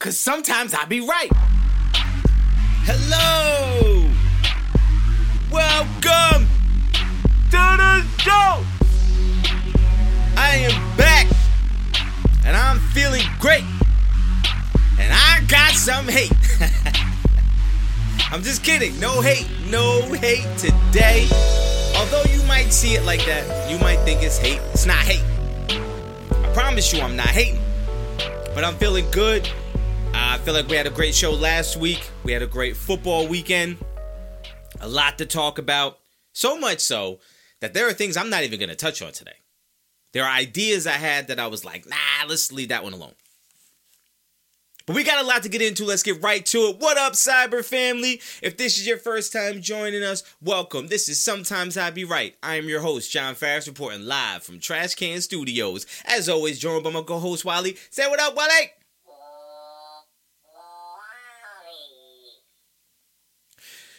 'Cause sometimes I be right. Hello! Welcome to the show! I am back, and I'm feeling great, and I got some hate. I'm just kidding. No hate today. Although you might see it like that, you might think it's hate. It's not hate. I promise you I'm not hating, but I'm feeling good. I feel like we had a great show last week. We had a great football weekend. A lot to talk about. So much so that there are things I'm not even going to touch on today. There are ideas I had that I was like, let's leave that one alone. But we got a lot to get into. Let's get right to it. What up, Cyber Family? If this is your first time joining us, welcome. This is Sometimes I Be Right. I am your host, John Farris, reporting live from Trash Can Studios. As always, joined by my co-host, Wally. Say what up, Wally!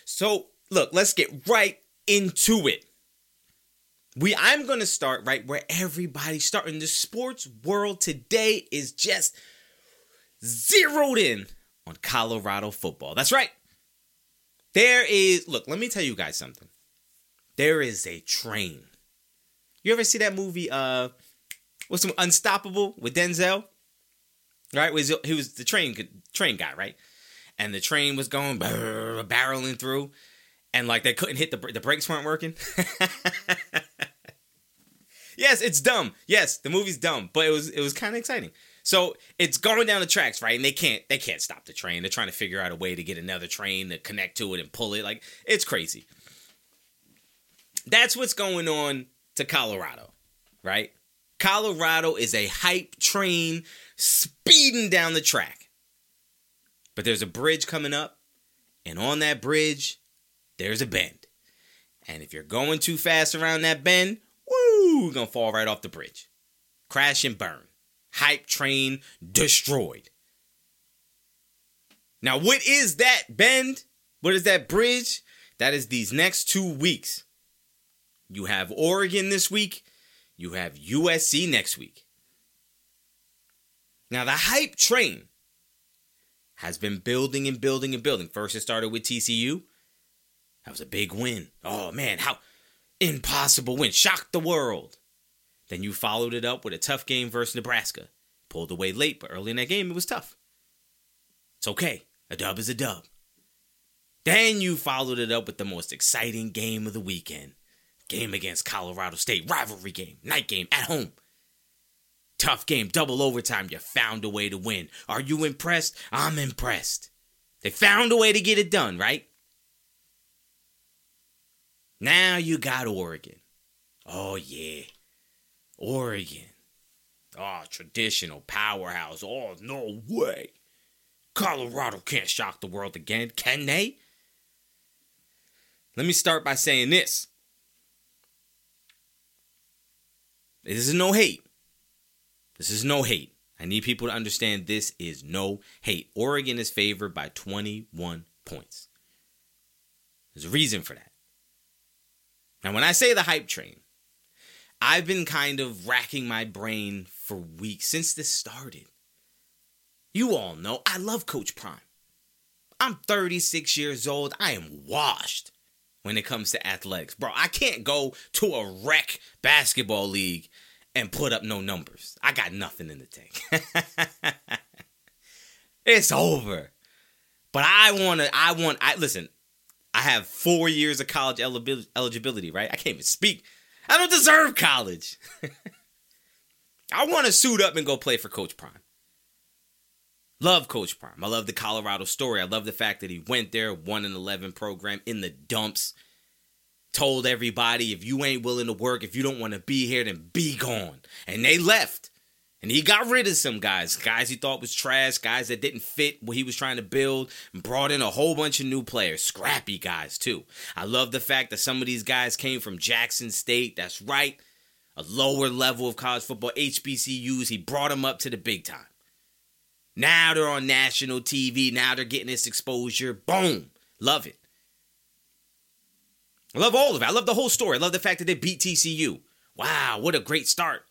So, look, let's get right into it. I'm going to start right where everybody's starting. The sports world today is just zeroed in on Colorado football. That's right. Let me tell you guys something. There is a train. You ever see that movie, Unstoppable with Denzel? Right? He was the train guy, right? And the train was going barreling through. And like they couldn't hit the brakes weren't working. Yes, it's dumb. Yes, the movie's dumb. But it was kind of exciting. So it's going down the tracks, right? And they can't stop the train. They're trying to figure out a way to get another train to connect to it and pull it. Like, it's crazy. That's what's going on to Colorado, right? Colorado is a hype train speeding down the track. But there's a bridge coming up, and on that bridge, there's a bend. And if you're going too fast around that bend, you're going to fall right off the bridge. Crash and burn. Hype train destroyed. Now, what is that bend? What is that bridge? That is these next 2 weeks. You have Oregon this week. You have USC next week. Now, the hype train has been building and building and building. First, it started with TCU. That was a big win. Oh, man, how impossible win. Shocked the world. Then you followed it up with a tough game versus Nebraska. Pulled away late, but early in that game, it was tough. It's okay. A dub is a dub. Then you followed it up with the most exciting game of the weekend. Game against Colorado State. Rivalry game. Night game. At home. Tough game, double overtime, you found a way to win. Are you impressed? I'm impressed. They found a way to get it done, right? Now you got Oregon. Oh, yeah. Oregon. Oh, traditional powerhouse. Oh, no way. Colorado can't shock the world again, can they? Let me start by saying this. This is no hate. This is no hate. I need people to understand this is no hate. Oregon is favored by 21 points. There's a reason for that. Now, when I say the hype train, I've been kind of racking my brain for weeks since this started. You all know I love Coach Prime. I'm 36 years old. I am washed when it comes to athletics. Bro, I can't go to a rec basketball league and put up no numbers. I got nothing in the tank. It's over. But listen, I have 4 years of college eligibility, right? I can't even speak. I don't deserve college. I want to suit up and go play for Coach Prime. Love Coach Prime. I love the Colorado story. I love the fact that he went there, 1-11 program in the dumps. Told everybody, if you ain't willing to work, if you don't want to be here, then be gone. And they left. And he got rid of some guys. Guys he thought was trash. Guys that didn't fit what he was trying to build. And brought in a whole bunch of new players. Scrappy guys, too. I love the fact that some of these guys came from Jackson State. That's right. A lower level of college football. HBCUs. He brought them up to the big time. Now they're on national TV. Now they're getting this exposure. Boom. Love it. I love all of it. I love the whole story. I love the fact that they beat TCU. Wow, what a great start.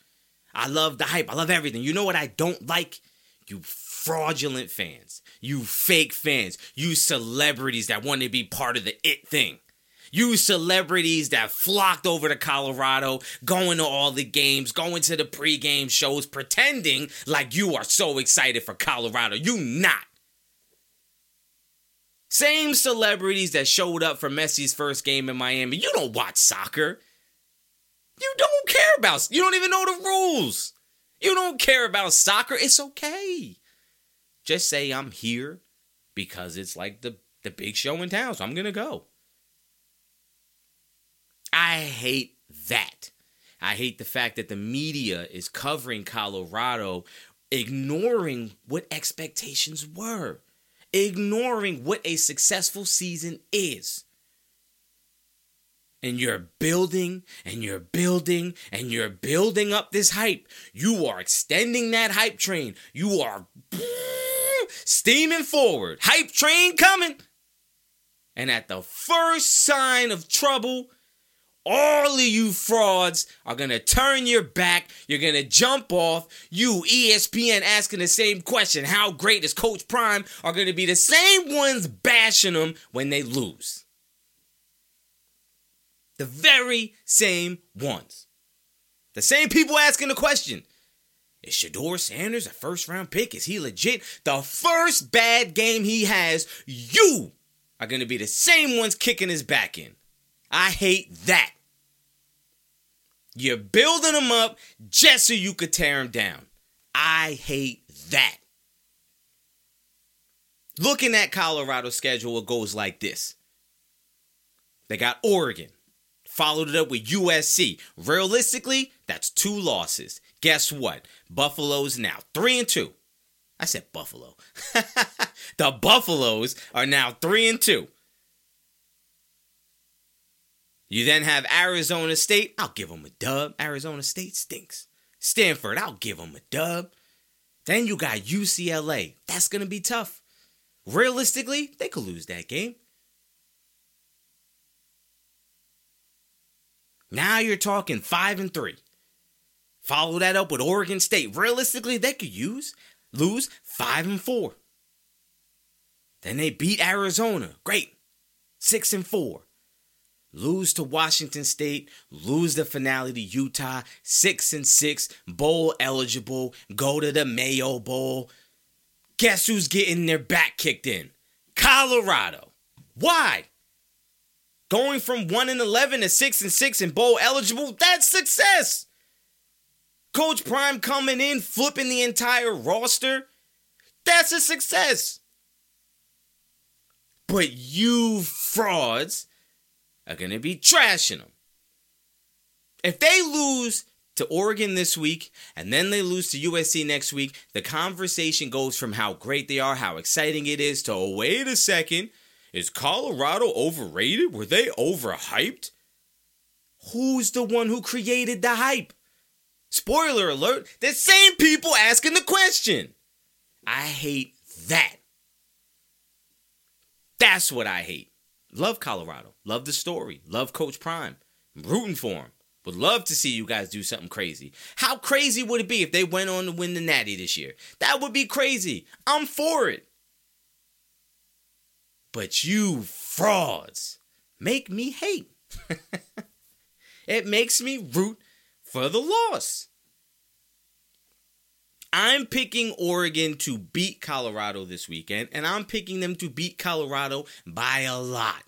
I love the hype. I love everything. You know what I don't like? You fraudulent fans, you fake fans, you celebrities that want to be part of the it thing. You celebrities that flocked over to Colorado, going to all the games, going to the pregame shows, pretending like you are so excited for Colorado. You not. Same celebrities that showed up for Messi's first game in Miami. You don't watch soccer. You don't care about, you don't even know the rules. You don't care about soccer. It's okay. Just say I'm here because it's like the big show in town, so I'm going to go. I hate that. I hate the fact that the media is covering Colorado, ignoring what expectations were, ignoring what a successful season is. And you're building up this hype. You are extending that hype train. You are steaming forward. Hype train coming. And at the first sign of trouble, all of you frauds are going to turn your back. You're going to jump off. You, ESPN, asking the same question, how great is Coach Prime, are going to be the same ones bashing them when they lose. The very same ones. The same people asking the question, is Shedeur Sanders a first-round pick? Is he legit? The first bad game he has, you are going to be the same ones kicking his back in. I hate that. You're building them up just so you could tear them down. I hate that. Looking at Colorado's schedule, it goes like this. They got Oregon. Followed it up with USC. Realistically, that's 2 losses. Guess what? Buffalo's now 3-2. I said Buffalo. The Buffaloes are now 3-2. You then have Arizona State. I'll give them a dub. Arizona State stinks. Stanford, I'll give them a dub. Then you got UCLA. That's going to be tough. Realistically, they could lose that game. Now you're talking 5-3. Follow that up with Oregon State. Realistically, they could lose 5-4. Then they beat Arizona. Great. 6-4. Lose to Washington State, lose the finale to Utah, 6-6, bowl eligible, go to the Mayo Bowl. Guess who's getting their back kicked in? Colorado. Why? Going from 1-11 to 6-6 and bowl eligible, that's success. Coach Prime coming in, flipping the entire roster, that's a success. But you frauds are going to be trashing them. If they lose to Oregon this week and then they lose to USC next week, the conversation goes from how great they are, how exciting it is, to, oh, wait a second, is Colorado overrated? Were they overhyped? Who's the one who created the hype? Spoiler alert, the same people asking the question. I hate that. That's what I hate. Love Colorado. Love the story. Love Coach Prime. I'm rooting for him. Would love to see you guys do something crazy. How crazy would it be if they went on to win the Natty this year? That would be crazy. I'm for it. But you frauds make me hate. It makes me root for the loss. I'm picking Oregon to beat Colorado this weekend, and I'm picking them to beat Colorado by a lot.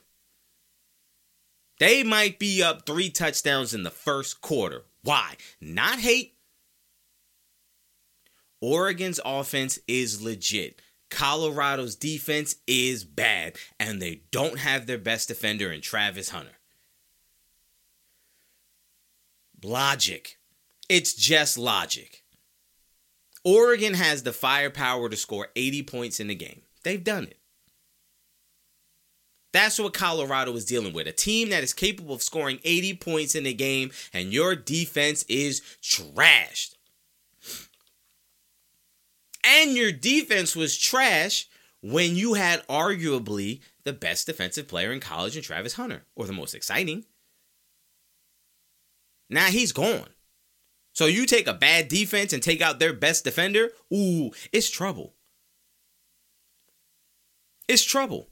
They might be up 3 touchdowns in the first quarter. Why? Not hate. Oregon's offense is legit. Colorado's defense is bad, and they don't have their best defender in Travis Hunter. Logic. It's just logic. Oregon has the firepower to score 80 points in the game. They've done it. That's what Colorado is dealing with. A team that is capable of scoring 80 points in a game, and your defense is trashed. And your defense was trash when you had arguably the best defensive player in college in Travis Hunter, or the most exciting. Now he's gone. So you take a bad defense and take out their best defender, ooh, it's trouble. is trouble.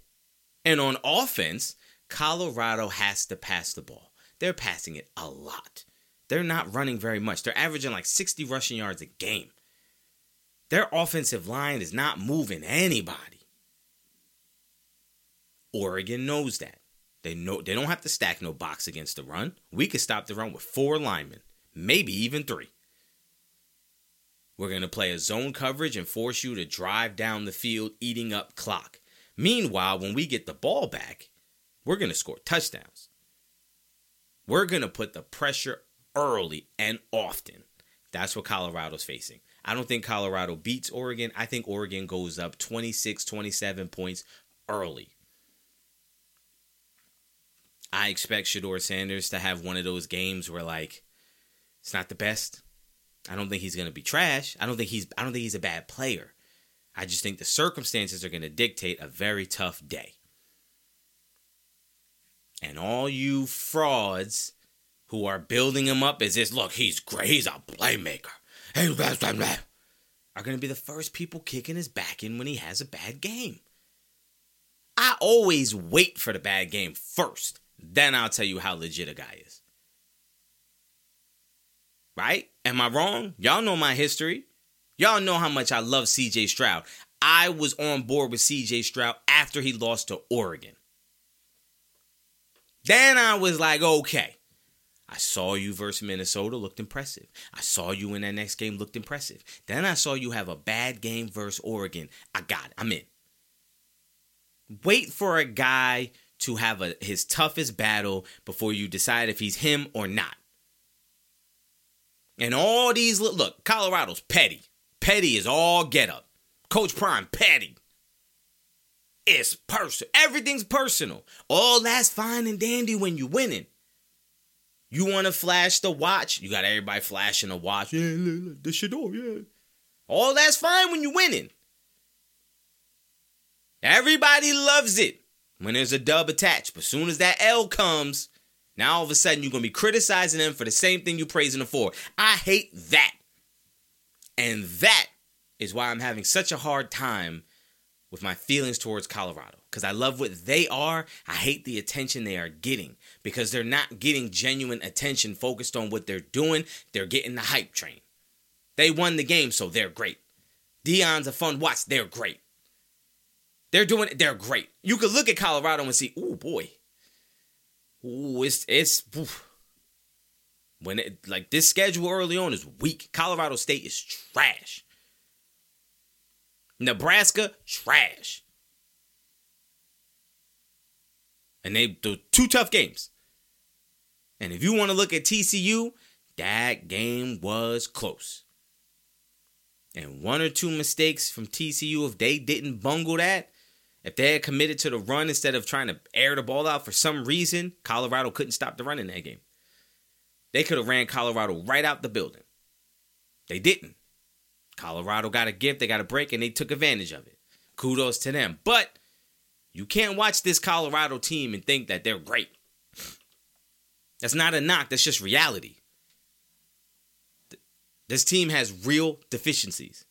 And on offense, Colorado has to pass the ball. They're passing it a lot. They're not running very much. They're averaging like 60 rushing yards a game. Their offensive line is not moving anybody. Oregon knows that. They know they don't have to stack no box against the run. We could stop the run with 4 linemen, maybe even 3. We're going to play a zone coverage and force you to drive down the field, eating up clock. Meanwhile, when we get the ball back, we're going to score touchdowns. We're going to put the pressure early and often. That's what Colorado's facing. I don't think Colorado beats Oregon. I think Oregon goes up 26, 27 points early. I expect Shedeur Sanders to have one of those games where, like, it's not the best. I don't think he's going to be trash. I don't think he's a bad player. I just think the circumstances are going to dictate a very tough day. And all you frauds who are building him up as this, look, he's great, he's a playmaker, are going to be the first people kicking his back in when he has a bad game. I always wait for the bad game first. Then I'll tell you how legit a guy is. Right? Am I wrong? Y'all know my history. Y'all know how much I love CJ Stroud. I was on board with CJ Stroud after he lost to Oregon. Then I was like, okay. I saw you versus Minnesota, looked impressive. I saw you in that next game, looked impressive. Then I saw you have a bad game versus Oregon. I got it. I'm in. Wait for a guy to have his toughest battle before you decide if he's him or not. And all these, look, Colorado's petty. Petty is all get up. Coach Prime, petty. It's personal. Everything's personal. All that's fine and dandy when you're winning. You want to flash the watch? You got everybody flashing the watch. Yeah, the Shedeur, yeah. All that's fine when you're winning. Everybody loves it when there's a dub attached. But as soon as that L comes, now all of a sudden you're going to be criticizing them for the same thing you're praising them for. I hate that. And that is why I'm having such a hard time with my feelings towards Colorado. Because I love what they are. I hate the attention they are getting. Because they're not getting genuine attention focused on what they're doing. They're getting the hype train. They won the game, so they're great. Deion's a fun watch. They're great. They're doing it. They're great. You could look at Colorado and see, oh boy, ooh, it's oof. When it like this schedule early on is weak. Colorado State is trash. Nebraska trash, and they do 2 tough games. And if you want to look at TCU, that game was close. And 1 or 2 mistakes from TCU, if they didn't bungle that, if they had committed to the run instead of trying to air the ball out for some reason, Colorado couldn't stop the run in that game. They could have ran Colorado right out the building. They didn't. Colorado got a gift, they got a break, and they took advantage of it. Kudos to them. But you can't watch this Colorado team and think that they're great. That's not a knock. That's just reality. This team has real deficiencies,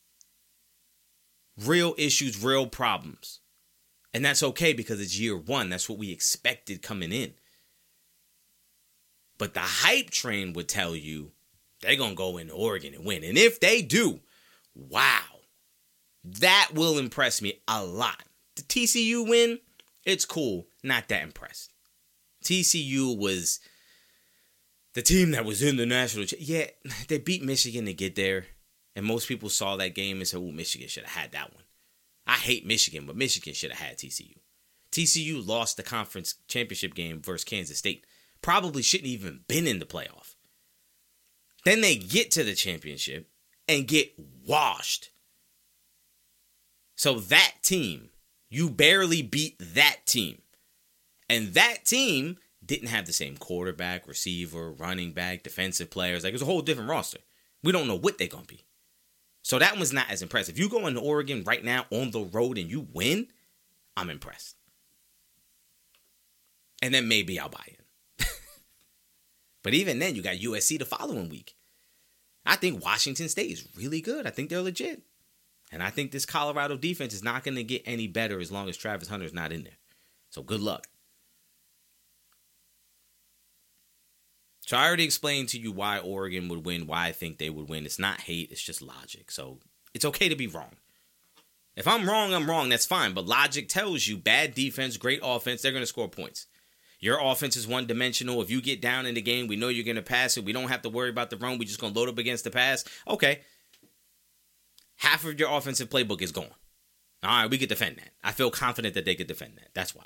real issues, real problems. And that's okay because it's year one. That's what we expected coming in. But the hype train would tell you they're going to go into Oregon and win. And if they do, wow, that will impress me a lot. The TCU win, it's cool. Not that impressed. TCU was the team that was in the national championship. Yeah, they beat Michigan to get there. And most people saw that game and said, oh, Michigan should have had that one. I hate Michigan, but Michigan should have had TCU. TCU lost the conference championship game versus Kansas State. Probably shouldn't even been in the playoff. Then they get to the championship and get washed. So that team, you barely beat that team. And that team didn't have the same quarterback, receiver, running back, defensive players. Like, it's a whole different roster. We don't know what they're going to be. So that one's not as impressive. You go into Oregon right now on the road and you win, I'm impressed. And then maybe I'll buy in. But even then, you got USC the following week. I think Washington State is really good. I think they're legit. And I think this Colorado defense is not going to get any better as long as Travis Hunter's not in there. So good luck. So I already explained to you why Oregon would win, why I think they would win. It's not hate, it's just logic. So it's okay to be wrong. If I'm wrong, I'm wrong. That's fine. But logic tells you bad defense, great offense, they're going to score points. Your offense is one-dimensional. If you get down in the game, we know you're going to pass it. We don't have to worry about the run. We're just going to load up against the pass. Okay. Half of your offensive playbook is gone. All right, we could defend that. I feel confident that they could defend that. That's why.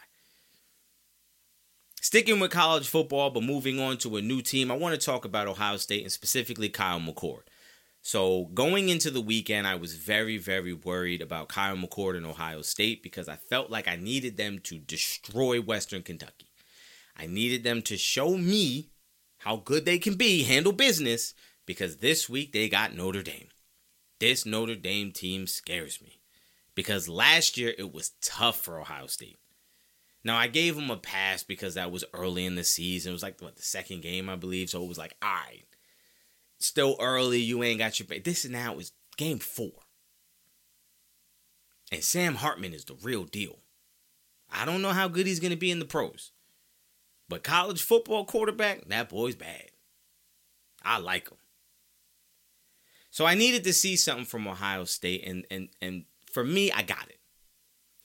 Sticking with college football, but moving on to a new team, I want to talk about Ohio State and specifically Kyle McCord. So going into the weekend, I was very, very worried about Kyle McCord and Ohio State because I felt like I needed them to destroy Western Kentucky. I needed them to show me how good they can be, handle business, because this week they got Notre Dame. This Notre Dame team scares me because last year it was tough for Ohio State. Now, I gave them a pass because that was early in the season. It was like, the second game, I believe. So it was like, all right, still early. You ain't got your pay. This now is game 4. And Sam Hartman is the real deal. I don't know how good he's going to be in the pros. But college football quarterback, that boy's bad. I like him. So I needed to see something from Ohio State. And for me, I got it.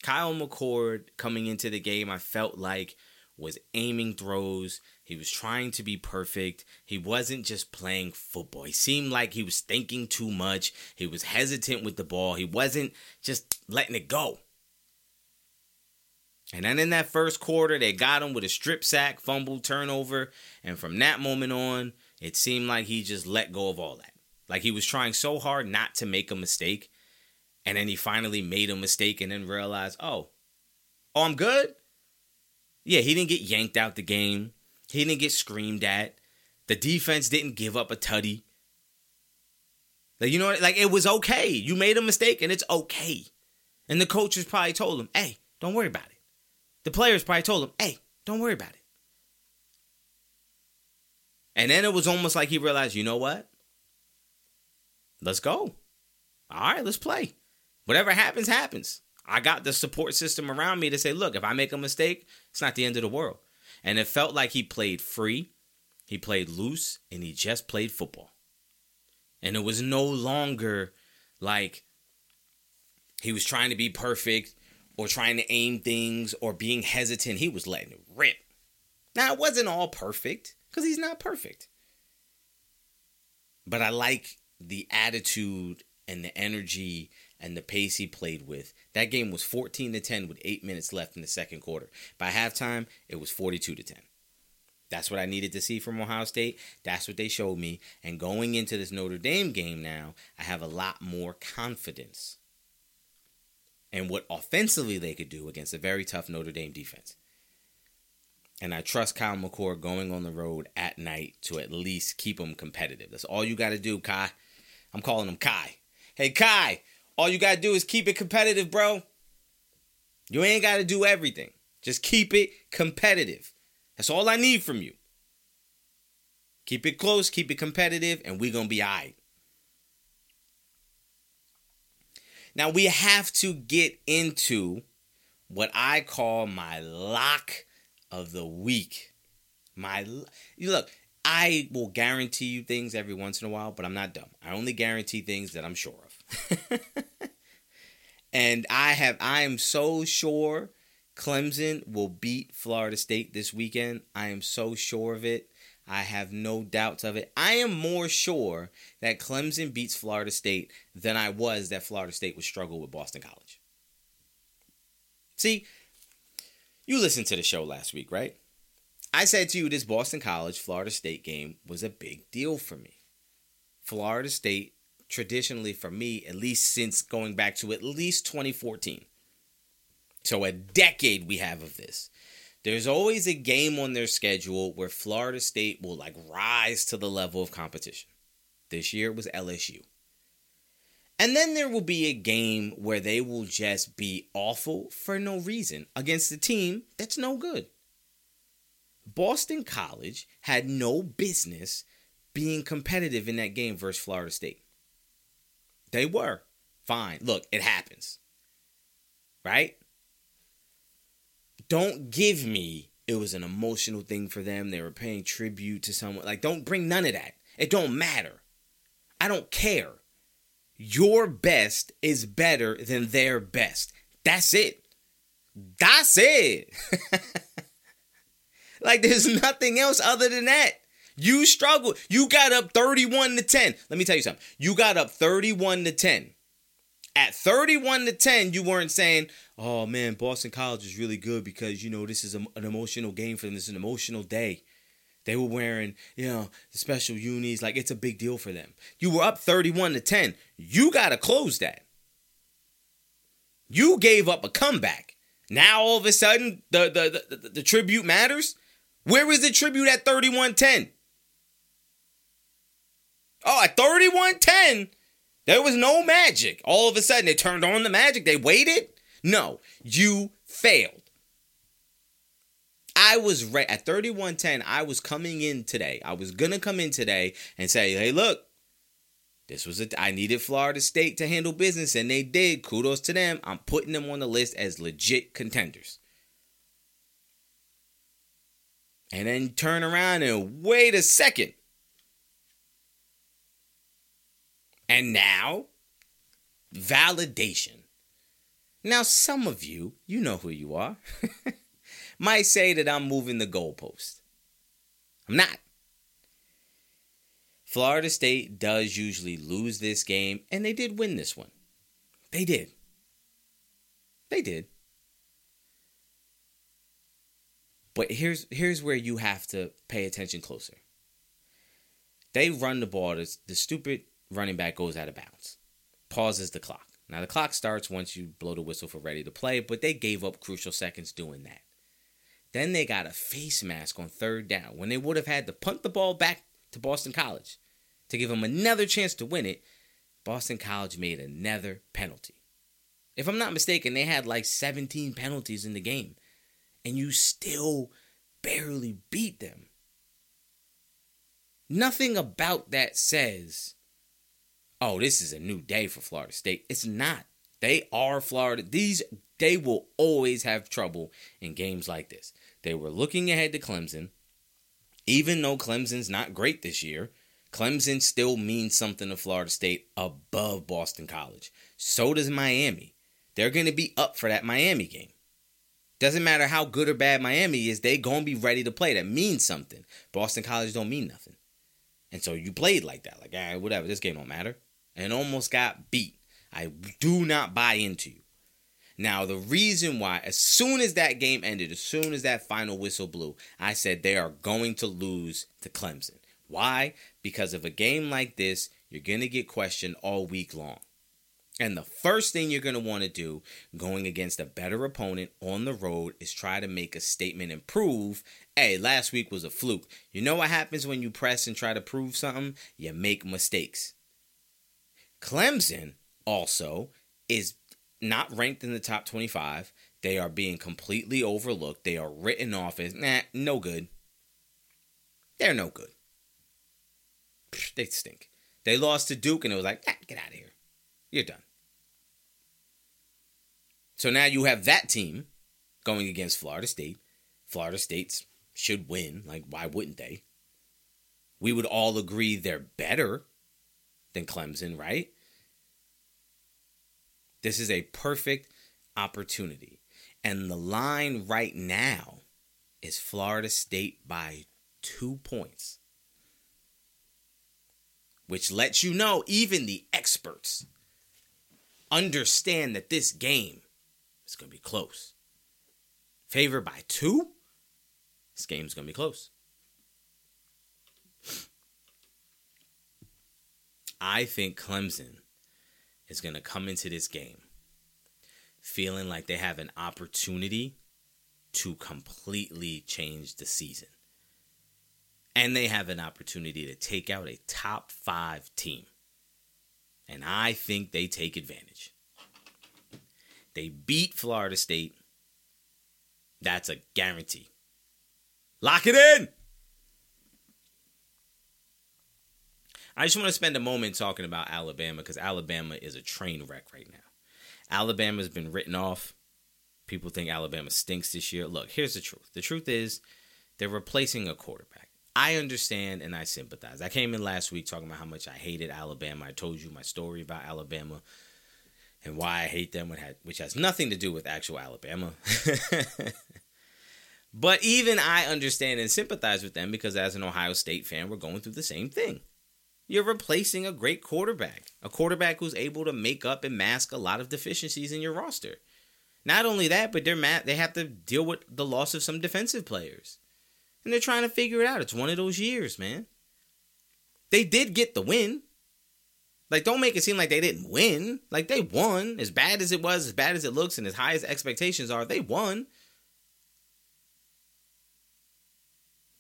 Kyle McCord coming into the game, I felt like was aiming throws. He was trying to be perfect. He wasn't just playing football. He seemed like he was thinking too much. He was hesitant with the ball. He wasn't just letting it go. And then in that first quarter, they got him with a strip sack, fumble, turnover. And from that moment on, it seemed like he just let go of all that. Like he was trying so hard not to make a mistake. And then he finally made a mistake and then realized, oh, I'm good? Yeah, he didn't get yanked out the game. He didn't get screamed at. The defense didn't give up a tutty. Like, you know what? Like, it was okay. You made a mistake and it's okay. And the coaches probably told him, hey, don't worry about it. The players probably told him, hey, don't worry about it. And then it was almost like he realized, you know what? Let's go. All right, let's play. Whatever happens, happens. I got the support system around me to say, look, if I make a mistake, it's not the end of the world. And it felt like he played free, he played loose, and he just played football. And it was no longer like he was trying to be perfect or trying to aim things or being hesitant. He was letting it rip. Now, it wasn't all perfect because he's not perfect. But I like the attitude and the energy and the pace he played with. That game was 14-10 with 8 minutes left in the second quarter. By halftime, it was 42-10. That's what I needed to see from Ohio State. That's what they showed me. And going into this Notre Dame game now, I have a lot more confidence in what offensively they could do against a very tough Notre Dame defense. And I trust Kyle McCord going on the road at night to at least keep them competitive. That's all you got to do, Kai. I'm calling him Kai. Hey, Kai, all you got to do is keep it competitive, bro. You ain't got to do everything. Just keep it competitive. That's all I need from you. Keep it close, keep it competitive, and we're going to be all right. Now, we have to get into what I call my lock of the week. Look, I will guarantee you things every once in a while, but I'm not dumb. I only guarantee things that I'm sure of. And I am so sure Clemson will beat Florida State this weekend. I am so sure of it. I have no doubts of it. I am more sure that Clemson beats Florida State than I was that Florida State would struggle with Boston College. See, you listened to the show last week, right? I said to you this Boston College Florida State game was a big deal for me. Florida State traditionally for me, at least since going back to at least 2014. So a decade we have of this. There's always a game on their schedule where Florida State will like rise to the level of competition. This year it was LSU. And then there will be a game where they will just be awful for no reason against a team that's no good. Boston College had no business being competitive in that game versus Florida State. They were. Fine. Look, it happens. Right? Don't give me it was an emotional thing for them. They were paying tribute to someone. Like, don't bring none of that. It don't matter. I don't care. Your best is better than their best. That's it. That's it. Like, there's nothing else other than that. You struggled. You got up 31-10. Let me tell you something. You got up 31-10. At 31-10, you weren't saying, oh, man, Boston College is really good because, you know, this is an emotional game for them. This is an emotional day. They were wearing, you know, the special unis. Like, it's a big deal for them. You were up 31-10. You got to close that. You gave up a comeback. Now, all of a sudden, the tribute matters? Where was the tribute at 31-10? Oh, at 31-10, there was no magic. All of a sudden, they turned on the magic. They waited? No, you failed. I was right at 31-10. I was coming in today. I was going to come in today and say, hey, look, this was I needed Florida State to handle business, and they did. Kudos to them. I'm putting them on the list as legit contenders. And then turn around and wait a second. And now, validation. Now, some of you, you know who you are, might say that I'm moving the goalpost. I'm not. Florida State does usually lose this game, and they did win this one. They did. They did. But here's where you have to pay attention closer. They run the ball. The stupid running back goes out of bounds. Pauses the clock. Now, the clock starts once you blow the whistle for ready to play, but they gave up crucial seconds doing that. Then they got a face mask on third down when they would have had to punt the ball back to Boston College to give them another chance to win it. Boston College made another penalty. If I'm not mistaken, they had like 17 penalties in the game. And you still barely beat them. Nothing about that says, oh, this is a new day for Florida State. It's not. They are Florida. They will always have trouble in games like this. They were looking ahead to Clemson. Even though Clemson's not great this year, Clemson still means something to Florida State above Boston College. So does Miami. They're going to be up for that Miami game. Doesn't matter how good or bad Miami is, they going to be ready to play. That means something. Boston College don't mean nothing. And so you played like that. Like, all right, whatever. This game don't matter. And almost got beat. I do not buy into you. Now, the reason why, as soon as that game ended, as soon as that final whistle blew, I said they are going to lose to Clemson. Why? Because of a game like this, you're going to get questioned all week long. And the first thing you're going to want to do going against a better opponent on the road is try to make a statement and prove, hey, last week was a fluke. You know what happens when you press and try to prove something? You make mistakes. Clemson also is not ranked in the top 25. They are being completely overlooked. They are written off as, no good. They're no good. They stink. They lost to Duke and it was like, get out of here. You're done. So now you have that team going against Florida State. Florida State should win. Like, why wouldn't they? We would all agree they're better than Clemson, right? This is a perfect opportunity. And the line right now is Florida State by 2 points. Which lets you know even the experts understand that this game is going to be close. Favored by 2? This game's going to be close. I think Clemson is going to come into this game feeling like they have an opportunity to completely change the season. And they have an opportunity to take out a top 5 team. And I think they take advantage. They beat Florida State. That's a guarantee. Lock it in! I just want to spend a moment talking about Alabama, because Alabama is a train wreck right now. Alabama's been written off. People think Alabama stinks this year. Look, here's the truth. The truth is they're replacing a quarterback. I understand and I sympathize. I came in last week talking about how much I hated Alabama. I told you my story about Alabama and why I hate them, which has nothing to do with actual Alabama. But even I understand and sympathize with them, because as an Ohio State fan, we're going through the same thing. You're replacing a great quarterback, a quarterback who's able to make up and mask a lot of deficiencies in your roster. Not only that, but they have to deal with the loss of some defensive players. And they're trying to figure it out. It's one of those years, man. They did get the win. Like, don't make it seem like they didn't win. Like, they won. As bad as it was, as bad as it looks, and as high as expectations are, they won.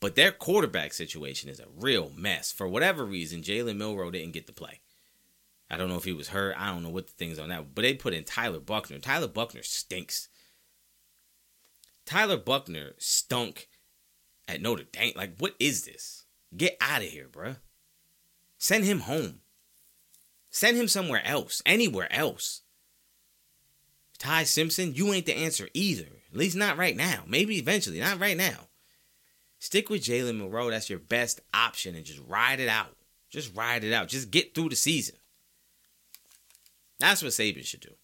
But their quarterback situation is a real mess. For whatever reason, Jalen Milroe didn't get to play. I don't know if he was hurt. I don't know what the things on that. But they put in Tyler Buckner. Tyler Buckner stinks. Tyler Buckner stunk at Notre Dame. Like, what is this? Get out of here, bruh. Send him home. Send him somewhere else. Anywhere else. Ty Simpson, you ain't the answer either. At least not right now. Maybe eventually. Not right now. Stick with Jalen Milroe. That's your best option, and just ride it out. Just ride it out. Just get through the season. That's what Saban should do.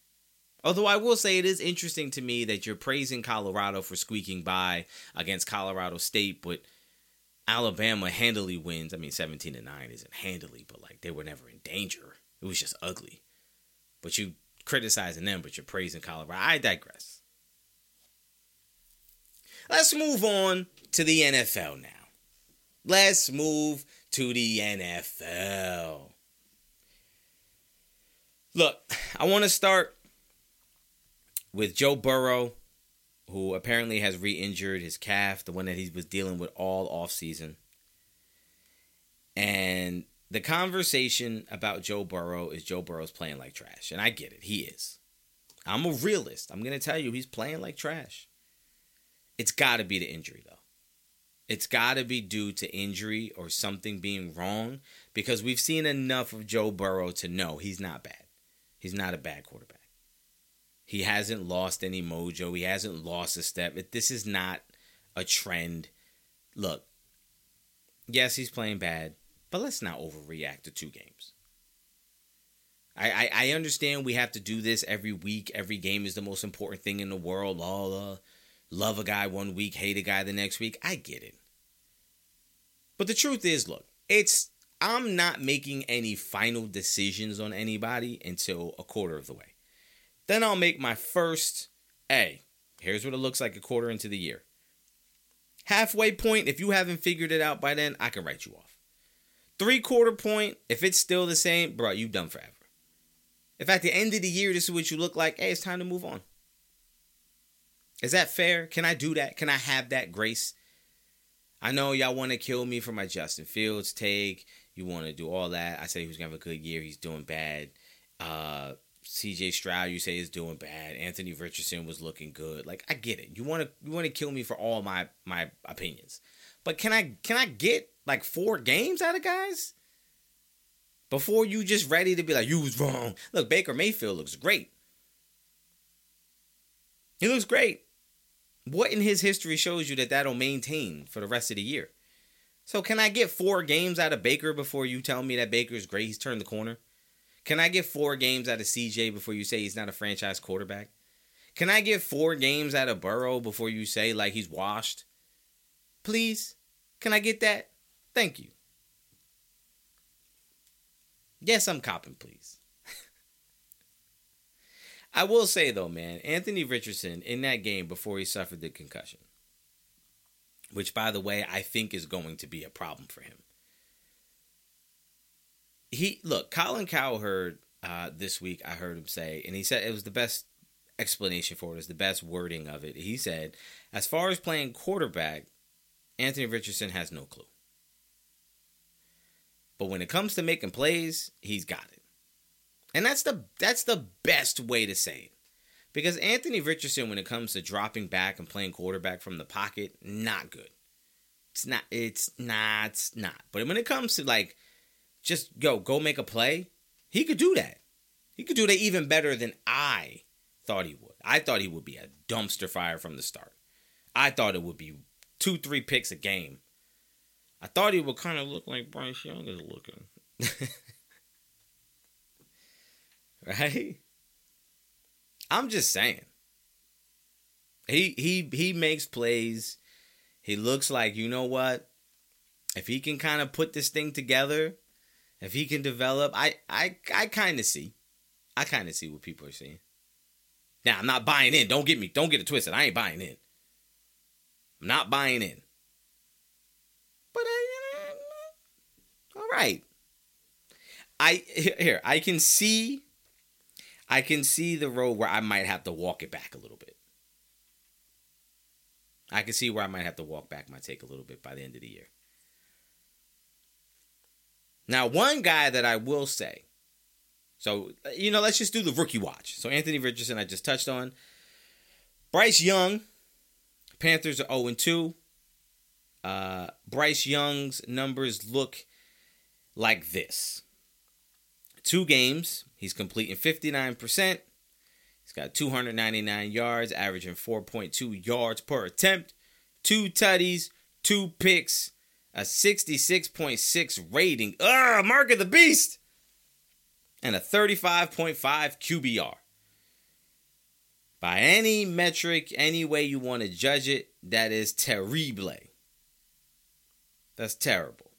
Although I will say it is interesting to me that you're praising Colorado for squeaking by against Colorado State, but Alabama handily wins. I mean, 17-9 isn't handily, but like, they were never in danger. It was just ugly. But you criticizing them, but you're praising Colorado. I digress. Let's move on to the NFL now. Let's move to the NFL. Look, I want to start with Joe Burrow, who apparently has re-injured his calf, the one that he was dealing with all offseason. And the conversation about Joe Burrow is Joe Burrow's playing like trash. And I get it. He is. I'm a realist. I'm going to tell you, he's playing like trash. It's got to be the injury, though. It's got to be due to injury or something being wrong, because we've seen enough of Joe Burrow to know he's not bad. He's not a bad quarterback. He hasn't lost any mojo. He hasn't lost a step. This is not a trend. Look, yes, he's playing bad, but let's not overreact to 2 games. I understand we have to do this every week. Every game is the most important thing in the world. Love a guy one week, hate a guy the next week. I get it. But the truth is, look, I'm not making any final decisions on anybody until a quarter of the way. Then I'll make my first, here's what it looks like a quarter into the year. Halfway point, if you haven't figured it out by then, I can write you off. 3/4 point, if it's still the same, bro, you done forever. If at the end of the year this is what you look like, it's time to move on. Is that fair? Can I do that? Can I have that grace? I know y'all want to kill me for my Justin Fields take. You want to do all that. I say he was going to have a good year. He's doing bad. CJ Stroud, you say, is doing bad. Anthony Richardson was looking good. Like, I get it. You want to kill me for all my opinions. But can I get like 4 games out of guys before you just ready to be like, you was wrong? Look, Baker Mayfield looks great. He looks great. What in his history shows you that that'll maintain for the rest of the year? So can I get 4 games out of Baker before you tell me that Baker's great, he's turned the corner? Can I get 4 games out of CJ before you say he's not a franchise quarterback? Can I get 4 games out of Burrow before you say, like, he's washed? Please? Can I get that? Thank you. Yes, I'm copping, please. I will say, though, man, Anthony Richardson in that game before he suffered the concussion, which, by the way, I think is going to be a problem for him. Colin Cowherd this week, I heard him say, and he said it was the best explanation for it, is the best wording of it. He said, as far as playing quarterback, Anthony Richardson has no clue. But when it comes to making plays, he's got it. And that's the best way to say it. Because Anthony Richardson, when it comes to dropping back and playing quarterback from the pocket, not good. It's not. But when it comes to, like, just go make a play. He could do that. He could do that even better than I thought he would. I thought he would be a dumpster fire from the start. I thought it would be 2-3 picks a game. I thought he would kind of look like Bryce Young is looking. Right? I'm just saying. He makes plays. He looks like, you know what? If he can kind of put this thing together, if he can develop, I kind of see. I kind of see what people are seeing. Now, I'm not buying in. Don't get it twisted. I ain't buying in. I'm not buying in. But all right. I can see the road where I might have to walk it back a little bit. I can see where I might have to walk back my take a little bit by the end of the year. Now, one guy that I will say, so, you know, let's just do the rookie watch. So, Anthony Richardson, I just touched on. Bryce Young, Panthers are 0-2. Bryce Young's numbers look like this. 2 games, he's completing 59%. He's got 299 yards, averaging 4.2 yards per attempt. 2 tutties, 2 picks, a 66.6 rating. Mark of the beast! And a 35.5 QBR. By any metric, any way you want to judge it, that is terrible. That's terrible.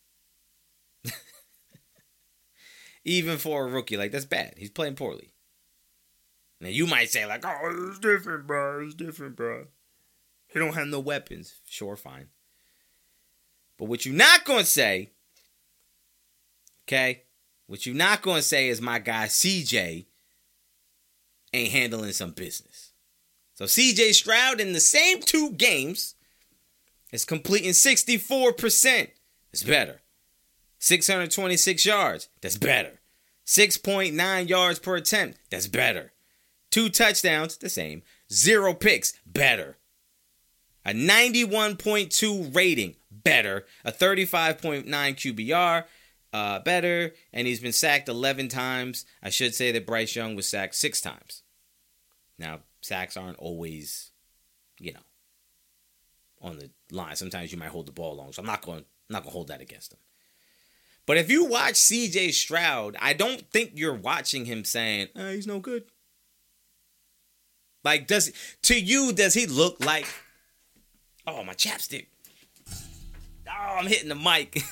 Even for a rookie, like, that's bad. He's playing poorly. Now, you might say, like, oh, it's different, bro. It's different, bro. He don't have no weapons. Sure, fine. But what you're not going to say, okay, what you're not going to say is my guy CJ ain't handling some business. So, CJ Stroud in the same 2 games is completing 64%. It's better. 626 yards. That's better. 6.9 yards per attempt. That's better. 2 touchdowns. The same. 0 picks. Better. A 91.2 rating. Better. A 35.9 QBR. Better. And he's been sacked 11 times. I should say that Bryce Young was sacked 6 times. Now, sacks aren't always, you know, on the line. Sometimes you might hold the ball long. So I'm not going to hold that against him. But if you watch C.J. Stroud, I don't think you're watching him saying, he's no good. Like, does he look like, oh, my chapstick. Oh, I'm hitting the mic.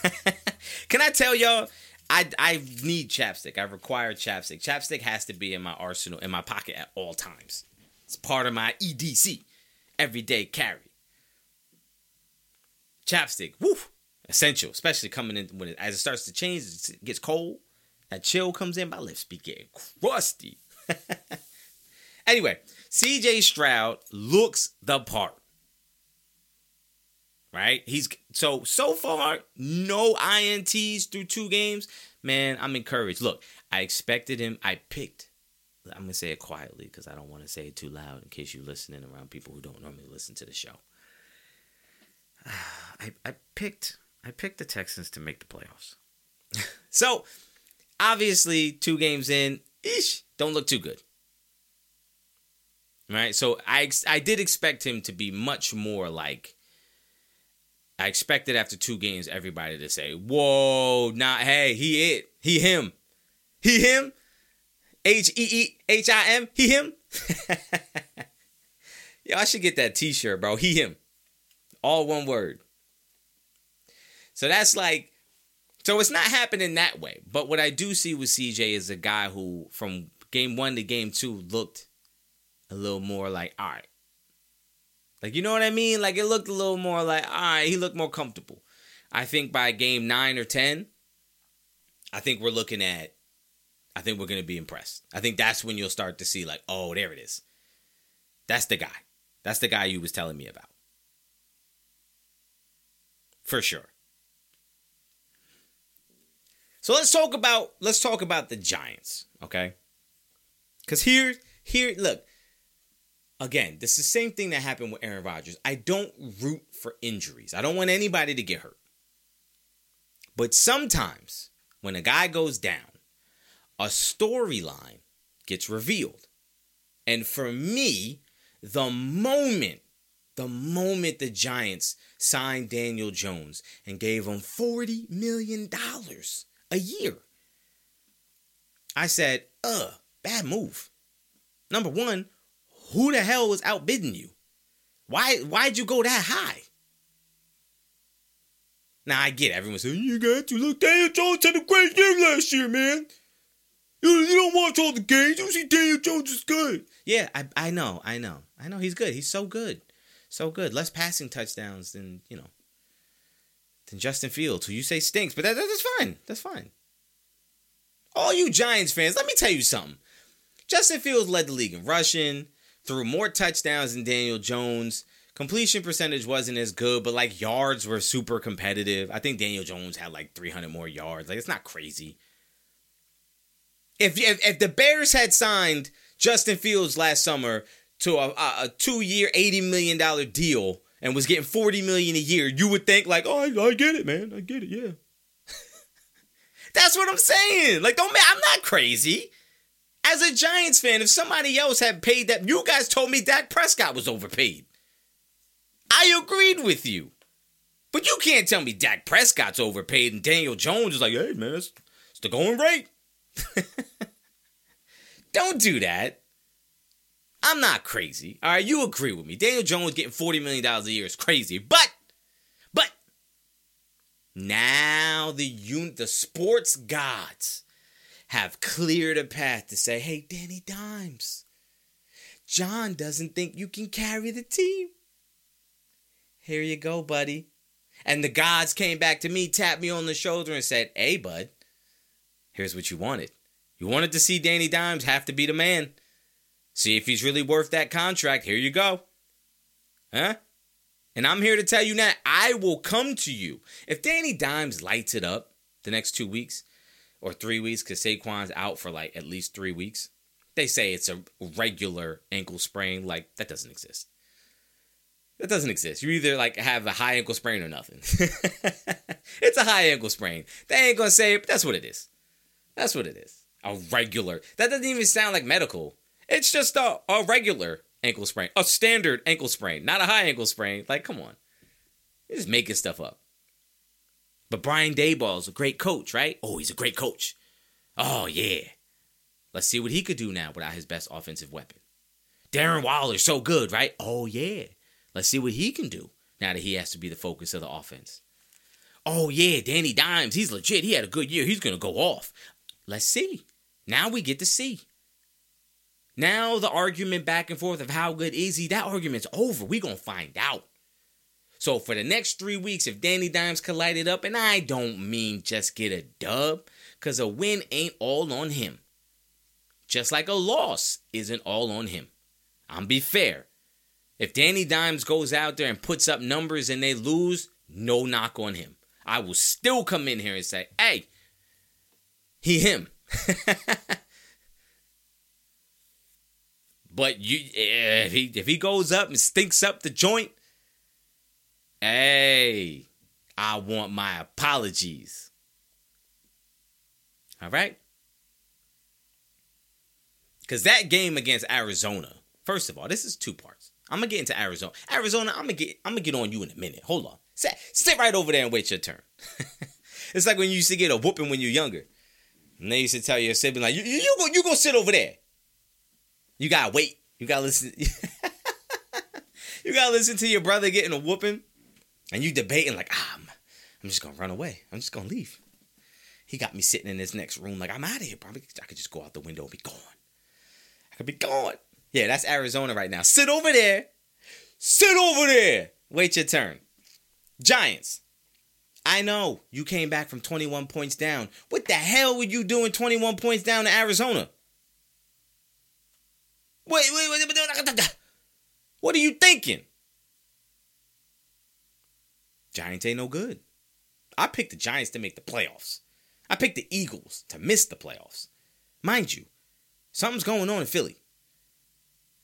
Can I tell y'all, I need chapstick. I require chapstick. Chapstick has to be in my arsenal, in my pocket at all times. It's part of my EDC, everyday carry. Chapstick, woof. Essential, especially coming in when as it starts to change, it gets cold. That chill comes in, my lips be getting crusty. Anyway, CJ Stroud looks the part, right? He's so far no ints through 2 games. Man, I'm encouraged. Look, I expected him. I'm gonna say it quietly because I don't want to say it too loud in case you're listening around people who don't normally listen to the show. I picked the Texans to make the playoffs. So, obviously, 2 games in, don't look too good. Right? So, I did expect him to be much more like, I expected after 2 games, everybody to say, whoa, nah, hey, he it. He him. He him? H-E-E-H-I-M? He him? Yo, I should get that t-shirt, bro. He him. All one word. So that's like, so it's not happening that way. But what I do see with CJ is a guy who from game 1 to game 2 looked a little more like, all right. Like, you know what I mean? Like, it looked a little more like, all right, he looked more comfortable. I think by game 9 or 10, I think we're going to be impressed. I think that's when you'll start to see like, oh, there it is. That's the guy. That's the guy you was telling me about. For sure. So let's talk about the Giants, okay? Because here, look, again, this is the same thing that happened with Aaron Rodgers. I don't root for injuries. I don't want anybody to get hurt. But sometimes when a guy goes down, a storyline gets revealed. And for me, the moment the Giants signed Daniel Jones and gave him $40 million a year, I said, bad move. Number one, who the hell was outbidding you? Why'd you go that high? Now, I get it. Everyone's saying, you got to look, Daniel Jones had a great game last year, man. You don't watch all the games. You see Daniel Jones is good. Yeah, I know. I know he's good. He's so good. So good. Less passing touchdowns than Justin Fields, who you say stinks. But that's fine. That's fine. All you Giants fans, let me tell you something. Justin Fields led the league in rushing, threw more touchdowns than Daniel Jones. Completion percentage wasn't as good, but, yards were super competitive. I think Daniel Jones had, 300 more yards. It's not crazy. If the Bears had signed Justin Fields last summer to a 2-year, $80 million deal and was getting $40 million a year, you would think, I get it, man. I get it, yeah. That's what I'm saying. I'm not crazy. As a Giants fan, if somebody else had paid that, you guys told me Dak Prescott was overpaid. I agreed with you. But you can't tell me Dak Prescott's overpaid and Daniel Jones is hey, man, it's the going rate. Don't do that. I'm not crazy. All right, you agree with me. Daniel Jones getting $40 million a year is crazy. But now the sports gods have cleared a path to say, hey, Danny Dimes, John doesn't think you can carry the team. Here you go, buddy. And the gods came back to me, tapped me on the shoulder and said, hey, bud, here's what you wanted. You wanted to see Danny Dimes have to be the man. See if he's really worth that contract. Here you go. Huh? And I'm here to tell you now, I will come to you. If Danny Dimes lights it up the next 2 weeks, or 3 weeks, because Saquon's out for at least 3 weeks. They say it's a regular ankle sprain. That doesn't exist. You either have a high ankle sprain or nothing. It's a high ankle sprain. They ain't going to say it, but that's what it is. A regular. That doesn't even sound like medical. It's just a regular ankle sprain. A standard ankle sprain. Not a high ankle sprain. Come on. You're just making stuff up. But Brian Daboll's a great coach, right? Oh, he's a great coach. Oh, yeah. Let's see what he could do now without his best offensive weapon. Darren Waller's so good, right? Oh, yeah. Let's see what he can do now that he has to be the focus of the offense. Oh, yeah, Danny Dimes, he's legit. He had a good year. He's going to go off. Let's see. Now we get to see. Now the argument back and forth of how good is he, that argument's over. We're going to find out. So for the next 3 weeks, if Danny Dimes could light it up, and I don't mean just get a dub, because a win ain't all on him. Just like a loss isn't all on him. I'm be fair. If Danny Dimes goes out there and puts up numbers and they lose, no knock on him. I will still come in here and say, hey, him. But if he goes up and stinks up the joint, hey, I want my apologies. All right? Because that game against Arizona, first of all, this is two parts. I'm going to get into Arizona. Arizona, I'm gonna get on you in a minute. Hold on. Sit right over there and wait your turn. It's like when you used to get a whooping when you're younger. And they used to tell your sibling, you go sit over there. You got to wait. You got to listen. You got to listen to your brother getting a whooping. And you debating I'm just going to run away. I'm just going to leave. He got me sitting in this next room I'm out of here, bro. I could just go out the window and be gone. Yeah, that's Arizona right now. Sit over there. Wait your turn. Giants. I know you came back from 21 points down. What the hell were you doing 21 points down to Arizona? Wait. What are you thinking? Giants ain't no good. I picked the Giants to make the playoffs. I picked the Eagles to miss the playoffs. Mind you, something's going on in Philly.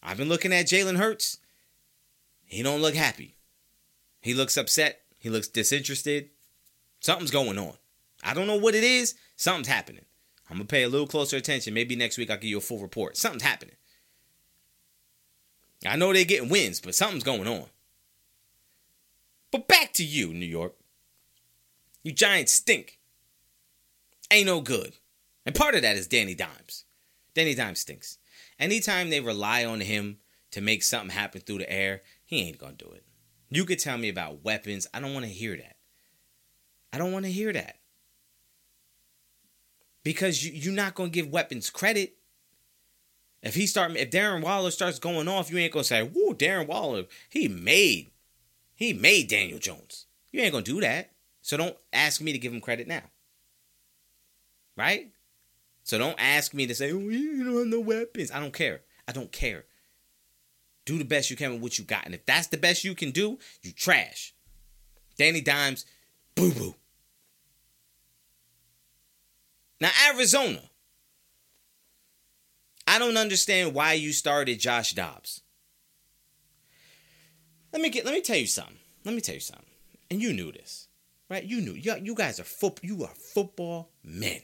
I've been looking at Jalen Hurts. He don't look happy. He looks upset. He looks disinterested. Something's going on. I don't know what it is. Something's happening. I'm going to pay a little closer attention. Maybe next week I'll give you a full report. Something's happening. I know they're getting wins, but something's going on. But back to you, New York. You Giants stink. Ain't no good. And part of that is Danny Dimes. Danny Dimes stinks. Anytime they rely on him to make something happen through the air, he ain't going to do it. You could tell me about weapons. I don't want to hear that. I don't want to hear that. Because you're not going to give weapons credit. If Darren Waller starts going off, you ain't going to say, woo, Darren Waller, he made Daniel Jones. You ain't going to do that. So don't ask me to give him credit now. Right? So don't ask me to say, oh, you don't have no weapons. I don't care. I don't care. Do the best you can with what you got. And if that's the best you can do, you trash. Danny Dimes, boo-boo. Now, Arizona, I don't understand why you started Josh Dobbs. Let me tell you something. And you knew this, right? You knew. You guys are football men.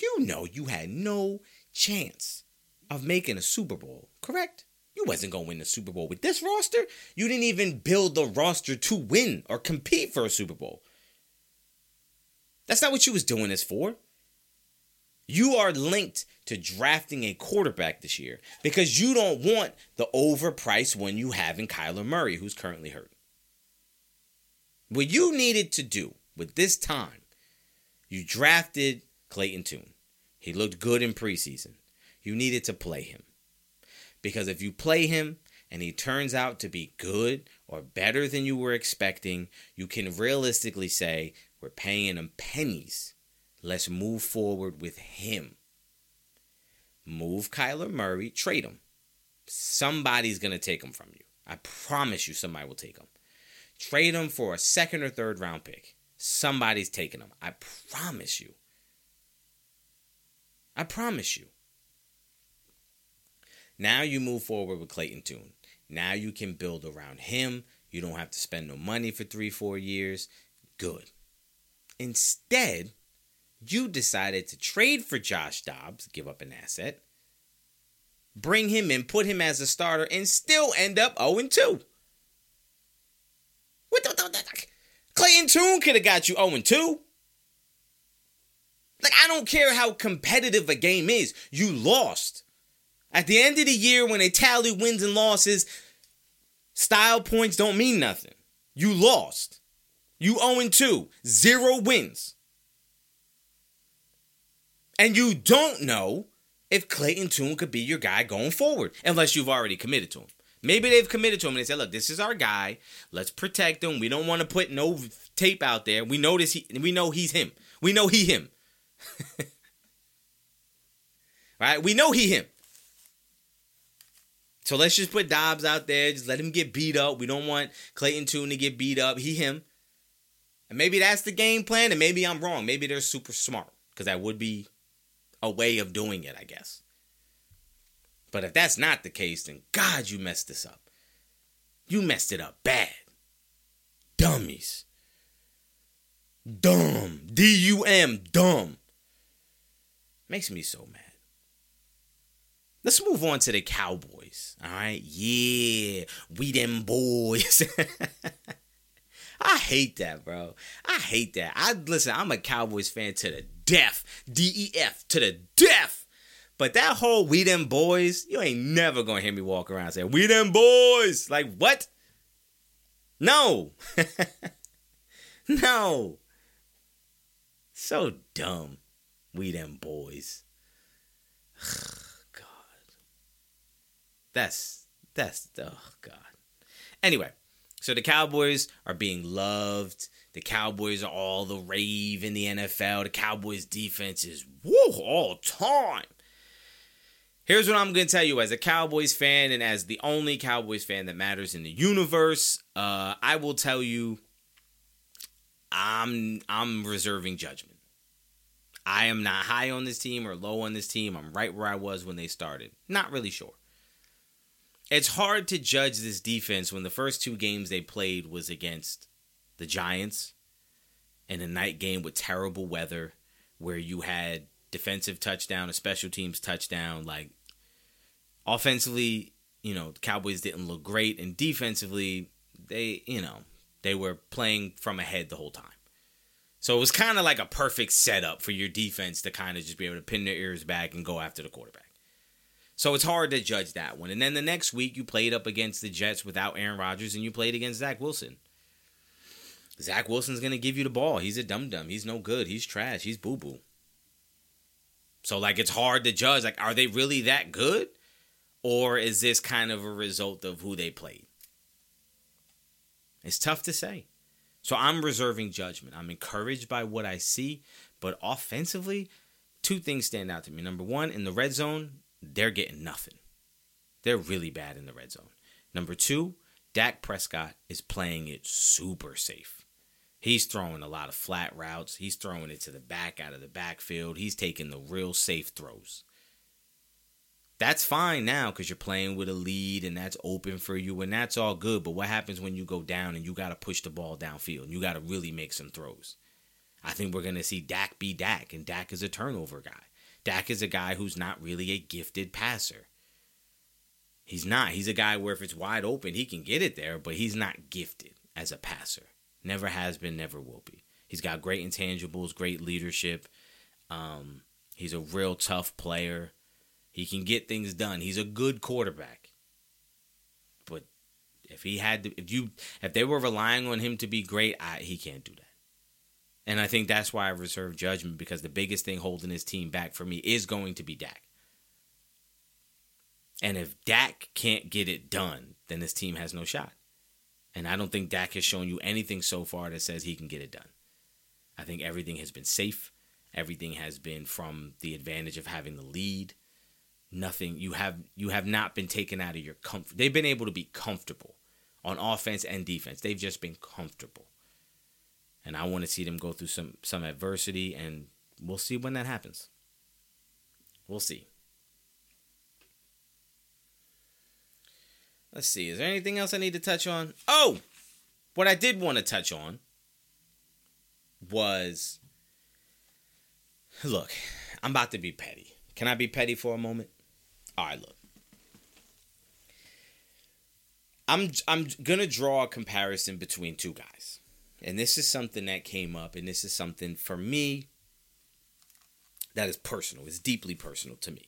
You know you had no chance of making a Super Bowl, correct? You wasn't going to win the Super Bowl with this roster. You didn't even build the roster to win or compete for a Super Bowl. That's not what you was doing this for. You are linked to drafting a quarterback this year because you don't want the overpriced one you have in Kyler Murray, who's currently hurt. What you needed to do with this time, you drafted Clayton Tune. He looked good in preseason. You needed to play him. Because if you play him and he turns out to be good or better than you were expecting, you can realistically say, we're paying him pennies. Let's move forward with him. Move Kyler Murray. Trade him. Somebody's going to take him from you. I promise you somebody will take him. Trade him for a second or third round pick. Somebody's taking him. I promise you. I promise you. Now you move forward with Clayton Tune. Now you can build around him. You don't have to spend no money for 3-4 years. Good. Instead, you decided to trade for Josh Dobbs, give up an asset, bring him in, put him as a starter, and still end up 0-2. What the Clayton Tune could have got you 0-2. Like, I don't care how competitive a game is. You lost. At the end of the year, when they tally wins and losses, style points don't mean nothing. You lost. You 0-2, 0 wins. And you don't know if Clayton Tune could be your guy going forward, unless you've already committed to him. Maybe they've committed to him and they said, look, this is our guy. Let's protect him. We don't want to put no tape out there. We know this. We know he's him. We know he him. Right? We know he him. So let's just put Dobbs out there. Just let him get beat up. We don't want Clayton Tune to get beat up. He him. And maybe that's the game plan, and maybe I'm wrong. Maybe they're super smart, because that would be a way of doing it, I guess. But if that's not the case, then God, you messed this up. You messed it up bad. Dummies. Dumb. D-U-M. Dumb. Makes me so mad. Let's move on to the Cowboys, all right? Yeah, we them boys. I hate that, bro. I hate that. Listen, I'm a Cowboys fan to the death. D-E-F, to the death. But that whole we them boys, you ain't never going to hear me walk around saying, we them boys. Like, what? No. No. So dumb. We them boys. God. That's, oh, God. Anyway. So the Cowboys are being loved. The Cowboys are all the rave in the NFL. The Cowboys defense is all time. Here's what I'm going to tell you as a Cowboys fan and as the only Cowboys fan that matters in the universe. I will tell you I'm reserving judgment. I am not high on this team or low on this team. I'm right where I was when they started. Not really sure. It's hard to judge this defense when the first 2 games they played was against the Giants and a night game with terrible weather where you had defensive touchdown, a special teams touchdown. Like, offensively, you know, the Cowboys didn't look great, and defensively, they were playing from ahead the whole time. So it was kind of like a perfect setup for your defense to kind of just be able to pin their ears back and go after the quarterback. So it's hard to judge that one. And then the next week, you played up against the Jets without Aaron Rodgers, and you played against Zach Wilson. Zach Wilson's going to give you the ball. He's a dum-dum. He's no good. He's trash. He's boo-boo. So, like, it's hard to judge. Like, are they really that good? Or is this kind of a result of who they played? It's tough to say. So I'm reserving judgment. I'm encouraged by what I see. But offensively, two things stand out to me. Number one, in the red zone, they're getting nothing. They're really bad in the red zone. Number two, Dak Prescott is playing it super safe. He's throwing a lot of flat routes. He's throwing it to the back out of the backfield. He's taking the real safe throws. That's fine now because you're playing with a lead and that's open for you and that's all good. But what happens when you go down and you got to push the ball downfield and you got to really make some throws? I think we're going to see Dak be Dak, and Dak is a turnover guy. Dak is a guy who's not really a gifted passer. He's not. He's a guy where if it's wide open, he can get it there, but he's not gifted as a passer. Never has been, never will be. He's got great intangibles, great leadership. He's a real tough player. He can get things done. He's a good quarterback. But if they were relying on him to be great, he can't do that. And I think that's why I reserve judgment, because the biggest thing holding his team back for me is going to be Dak. And if Dak can't get it done, then this team has no shot. And I don't think Dak has shown you anything so far that says he can get it done. I think everything has been safe. Everything has been from the advantage of having the lead. Nothing. You have not been taken out of your comfort. They've been able to be comfortable on offense and defense. They've just been comfortable. And I want to see them go through some adversity, and we'll see when that happens. We'll see. Let's see. Is there anything else I need to touch on? Oh, what I did want to touch on was, look, I'm about to be petty. Can I be petty for a moment? All right, look. I'm going to draw a comparison between two guys. And this is something that came up, and this is something for me that is personal. It's deeply personal to me.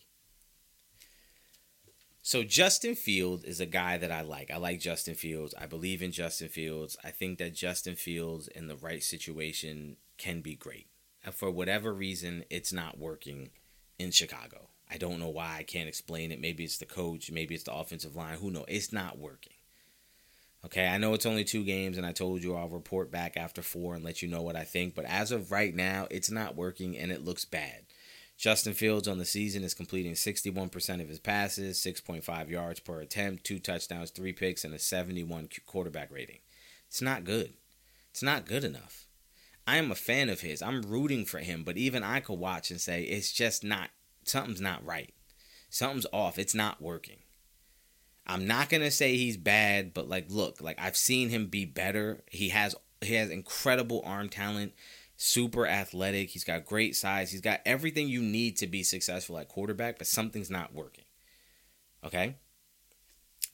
So Justin Fields is a guy that I like. I like Justin Fields. I believe in Justin Fields. I think that Justin Fields in the right situation can be great. And for whatever reason, it's not working in Chicago. I don't know why. I can't explain it. Maybe it's the coach. Maybe it's the offensive line. Who knows? It's not working. Okay, I know it's only 2 games, and I told you I'll report back after 4 and let you know what I think. But as of right now, it's not working, and it looks bad. Justin Fields on the season is completing 61% of his passes, 6.5 yards per attempt, 2 touchdowns, 3 picks, and a 71 quarterback rating. It's not good. It's not good enough. I am a fan of his. I'm rooting for him, but even I could watch and say it's just not, something's not right. Something's off. It's not working. I'm not going to say he's bad, but like, look, like I've seen him be better. He has incredible arm talent. Super athletic. He's got great size. He's got everything you need to be successful at quarterback, but something's not working. Okay?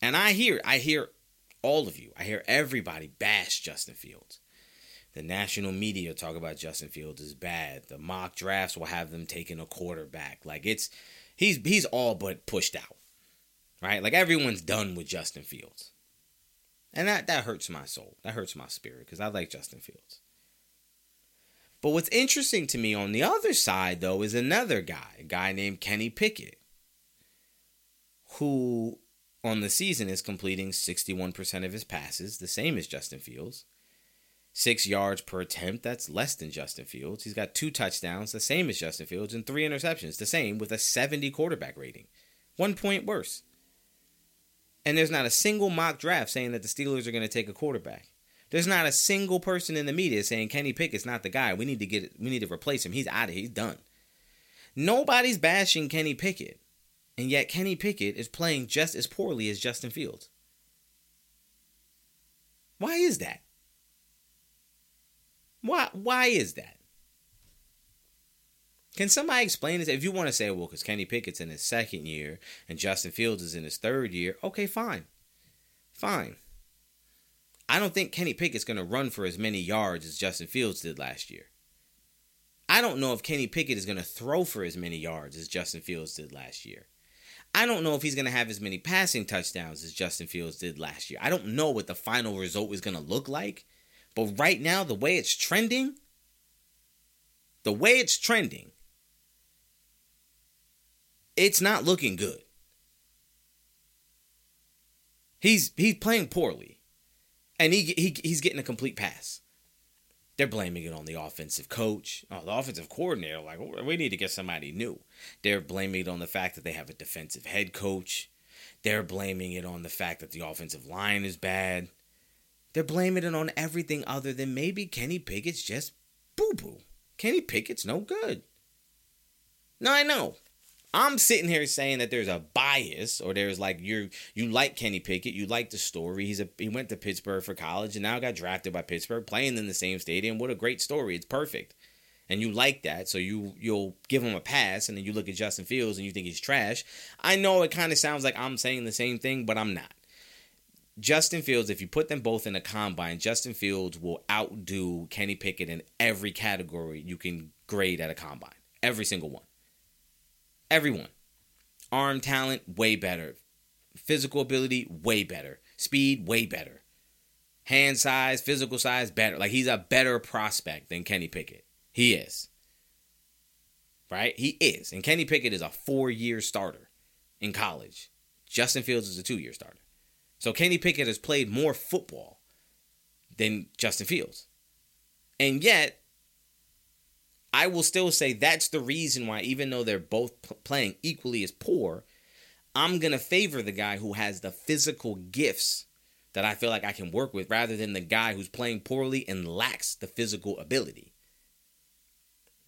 And I hear all of you. I hear everybody bash Justin Fields. The national media talk about Justin Fields is bad. The mock drafts will have them taking a quarterback. Like he's all but pushed out. Right? Like everyone's done with Justin Fields. And that hurts my soul. That hurts my spirit because I like Justin Fields. But what's interesting to me on the other side, though, is another guy, a guy named Kenny Pickett, who on the season is completing 61% of his passes, the same as Justin Fields. 6 yards per attempt, that's less than Justin Fields. He's got 2 touchdowns, the same as Justin Fields, and 3 interceptions, the same, with a 70 quarterback rating. 1 point worse. And there's not a single mock draft saying that the Steelers are going to take a quarterback. There's not a single person in the media saying Kenny Pickett's not the guy. We need to replace him. He's out of here. He's done. Nobody's bashing Kenny Pickett. And yet Kenny Pickett is playing just as poorly as Justin Fields. Why is that? Why is that? Can somebody explain this? If you want to say, well, because Kenny Pickett's in his second year and Justin Fields is in his third year, okay, fine. I don't think Kenny Pickett's going to run for as many yards as Justin Fields did last year. I don't know if Kenny Pickett is going to throw for as many yards as Justin Fields did last year. I don't know if he's going to have as many passing touchdowns as Justin Fields did last year. I don't know what the final result is going to look like. But right now, the way it's trending, it's not looking good. He's playing poorly. And he's getting a complete pass. They're blaming it on the offensive coach. Oh, the offensive coordinator. Like, we need to get somebody new. They're blaming it on the fact that they have a defensive head coach. They're blaming it on the fact that the offensive line is bad. They're blaming it on everything other than maybe Kenny Pickett's just boo-boo. Kenny Pickett's no good. Now, I know. I'm sitting here saying that there's a bias, or there's like you like Kenny Pickett, you like the story. He went to Pittsburgh for college and now got drafted by Pittsburgh, playing in the same stadium. What a great story! It's perfect, and you like that, so you'll give him a pass, and then you look at Justin Fields and you think he's trash. I know it kind of sounds like I'm saying the same thing, but I'm not. Justin Fields, if you put them both in a combine, Justin Fields will outdo Kenny Pickett in every category you can grade at a combine, every single one. Everyone. Arm talent, way better. Physical ability, way better. Speed, way better. Hand size, physical size, better. Like, he's a better prospect than Kenny Pickett. He is. Right? He is. And Kenny Pickett is a 4-year starter in college. Justin Fields is a 2-year starter. So Kenny Pickett has played more football than Justin Fields. And yet, I will still say that's the reason why, even though they're both playing equally as poor, I'm going to favor the guy who has the physical gifts that I feel like I can work with, rather than the guy who's playing poorly and lacks the physical ability.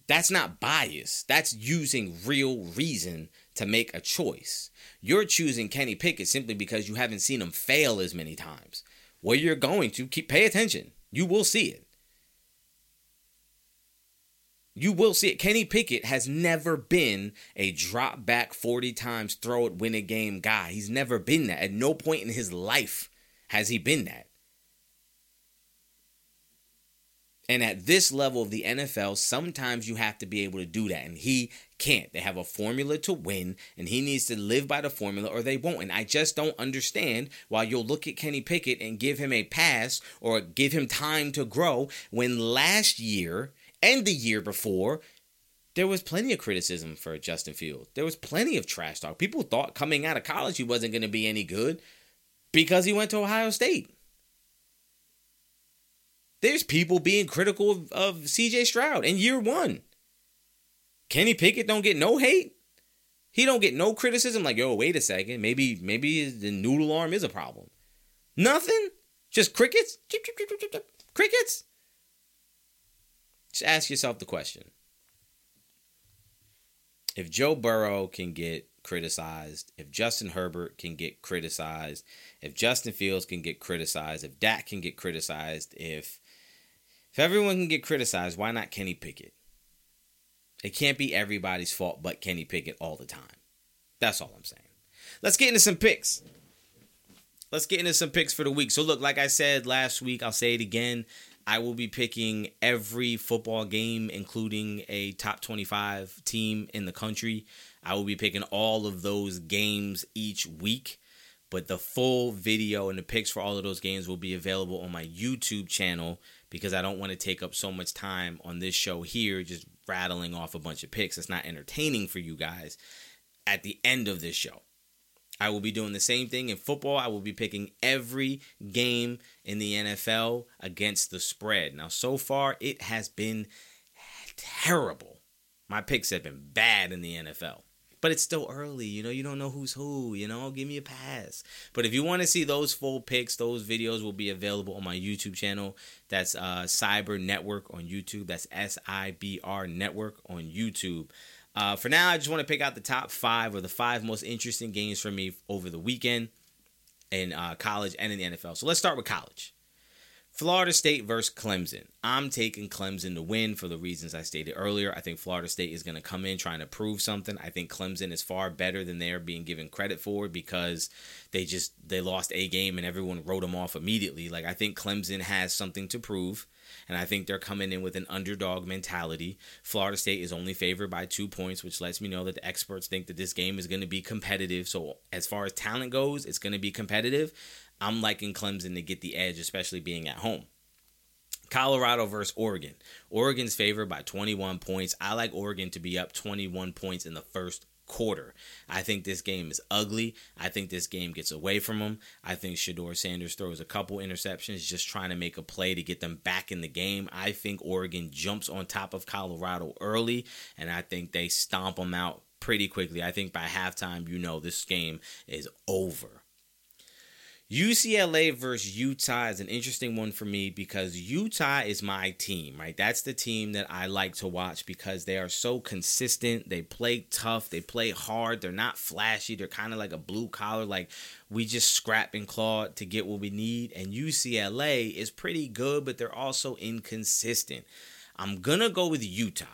That's not bias. That's using real reason to make a choice. You're choosing Kenny Pickett simply because you haven't seen him fail as many times. Well, you're going to pay attention. You will see it. You will see it. Kenny Pickett has never been a drop back 40 times, throw it, win a game guy. He's never been that. At no point in his life has he been that. And at this level of the NFL, sometimes you have to be able to do that, and he can't. They have a formula to win, and he needs to live by the formula or they won't. And I just don't understand why you'll look at Kenny Pickett and give him a pass or give him time to grow when last year and the year before, there was plenty of criticism for Justin Fields. There was plenty of trash talk. People thought coming out of college he wasn't going to be any good because he went to Ohio State. There's people being critical of CJ Stroud in year one. Kenny Pickett don't get no hate. He don't get no criticism like, yo, wait a second. Maybe the noodle arm is a problem. Nothing. Just crickets. Crickets. Just ask yourself the question. If Joe Burrow can get criticized, if Justin Herbert can get criticized, if Justin Fields can get criticized, if Dak can get criticized, if everyone can get criticized, why not Kenny Pickett? It can't be everybody's fault but Kenny Pickett all the time. That's all I'm saying. Let's get into some picks. Let's get into some picks for the week. So look, like I said last week, I'll say it again. I will be picking every football game, including a top 25 team in the country. I will be picking all of those games each week. But the full video and the picks for all of those games will be available on my YouTube channel, because I don't want to take up so much time on this show here just rattling off a bunch of picks. It's not entertaining for you guys at the end of this show. I will be doing the same thing in football. I will be picking every game in the NFL against the spread. Now, so far, it has been terrible. My picks have been bad in the NFL. But it's still early. You know, you don't know who's who. You know, give me a pass. But if you want to see those full picks, those videos will be available on my YouTube channel. That's Cyber Network on YouTube. That's SIBR Network on YouTube. For now, I just want to pick out the top 5 or the 5 most interesting games for me over the weekend in college and in the NFL. So let's start with college. Florida State versus Clemson. I'm taking Clemson to win for the reasons I stated earlier. I think Florida State is going to come in trying to prove something. I think Clemson is far better than they're being given credit for because they lost a game and everyone wrote them off immediately. Like, I think Clemson has something to prove, and I think they're coming in with an underdog mentality. Florida State is only favored by 2 points, which lets me know that the experts think that this game is going to be competitive. So as far as talent goes, it's going to be competitive. I'm liking Clemson to get the edge, especially being at home. Colorado versus Oregon. Oregon's favored by 21 points. I like Oregon to be up 21 points in the first quarter. I think this game is ugly. I think this game gets away from them. I think Shedeur Sanders throws a couple interceptions just trying to make a play to get them back in the game. I think Oregon jumps on top of Colorado early, and I think they stomp them out pretty quickly. I think by halftime, you know this game is over. UCLA versus Utah is an interesting one for me because Utah is my team, right? That's the team that I like to watch because they are so consistent. They play tough. They play hard. They're not flashy. They're kind of like a blue collar, like we just scrap and claw to get what we need. And UCLA is pretty good, but they're also inconsistent. I'm going to go with Utah.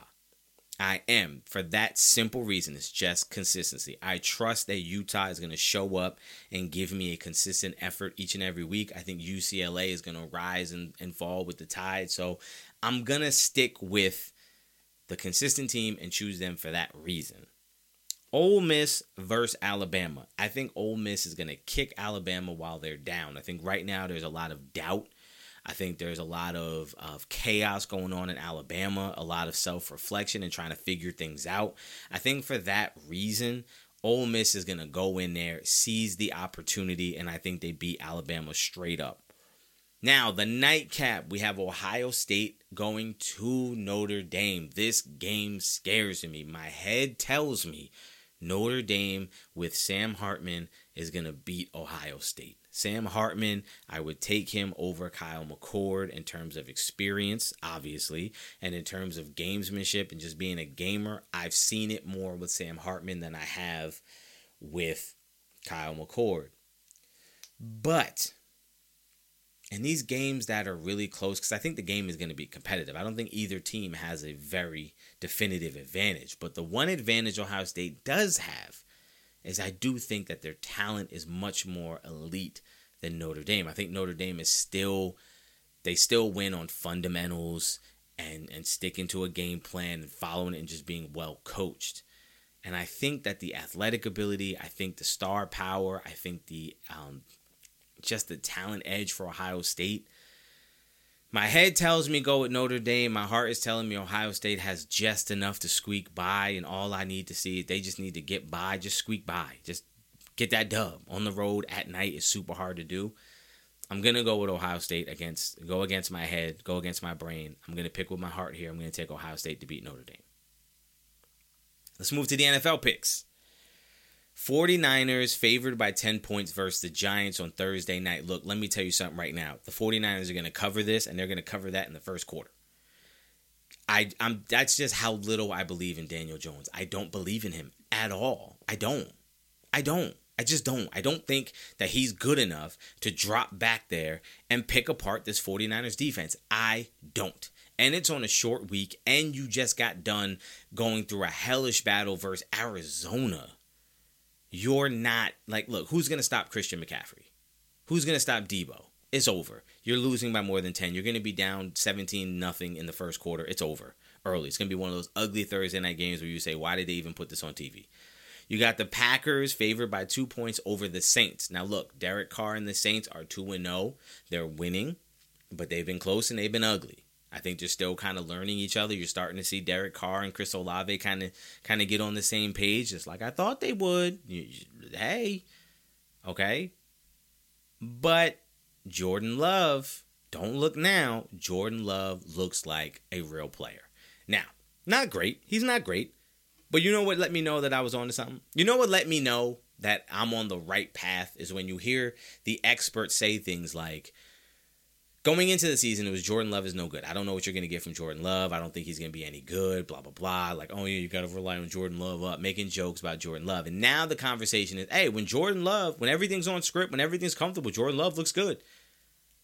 I am, for that simple reason. It's just consistency. I trust that Utah is going to show up and give me a consistent effort each and every week. I think UCLA is going to rise and fall with the tide. So I'm going to stick with the consistent team and choose them for that reason. Ole Miss versus Alabama. I think Ole Miss is going to kick Alabama while they're down. I think right now there's a lot of doubt. I think there's a lot of chaos going on in Alabama, a lot of self-reflection and trying to figure things out. I think for that reason, Ole Miss is going to go in there, seize the opportunity, and I think they beat Alabama straight up. Now, the nightcap, we have Ohio State going to Notre Dame. This game scares me. My head tells me Notre Dame with Sam Hartman is going to beat Ohio State. Sam Hartman, I would take him over Kyle McCord in terms of experience, obviously, and in terms of gamesmanship and just being a gamer. I've seen it more with Sam Hartman than I have with Kyle McCord. But in these games that are really close, because I think the game is going to be competitive. I don't think either team has a very definitive advantage. But the one advantage Ohio State does have is I do think that their talent is much more elite than Notre Dame. I think Notre Dame is still win on fundamentals and sticking to a game plan and following it and just being well coached. And I think that the athletic ability, I think the star power, I think the just the talent edge for Ohio State. My head tells me go with Notre Dame. My heart is telling me Ohio State has just enough to squeak by, and all I need to see is they just need to get by, just squeak by. Just get that dub. On the road at night is super hard to do. I'm going to go with Ohio State, go against my head, go against my brain. I'm going to pick with my heart here. I'm going to take Ohio State to beat Notre Dame. Let's move to the NFL picks. 49ers favored by 10 points versus the Giants on Thursday night. Look, let me tell you something right now. The 49ers are going to cover this, and they're going to cover that in the first quarter. That's just how little I believe in Daniel Jones. I don't believe in him at all. I don't. I just don't. I don't think that he's good enough to drop back there and pick apart this 49ers defense. I don't. And it's on a short week, and you just got done going through a hellish battle versus Arizona. You're not, like, look, who's going to stop Christian McCaffrey? Who's going to stop Debo? It's over. You're losing by more than 10. You're going to be down 17-0 in the first quarter. It's over early. It's going to be one of those ugly Thursday night games where you say, why did they even put this on TV? You got the Packers favored by 2 points over the Saints. Now, look, Derek Carr and the Saints are 2-0. They're winning, but they've been close and they've been ugly. I think they're still kind of learning each other. You're starting to see Derek Carr and Chris Olave kind of get on the same page, just like I thought they would. Hey, okay. But Jordan Love, don't look now. Jordan Love looks like a real player. Now, not great. He's not great. But you know what let me know that I was on to something? You know what let me know that I'm on the right path is when you hear the experts say things like, going into the season, it was Jordan Love is no good. I don't know what you're going to get from Jordan Love. I don't think he's going to be any good, blah, blah, blah. Like, oh, yeah, you got to rely on Jordan Love up, making jokes about Jordan Love. And now the conversation is, hey, when everything's on script, when everything's comfortable, Jordan Love looks good.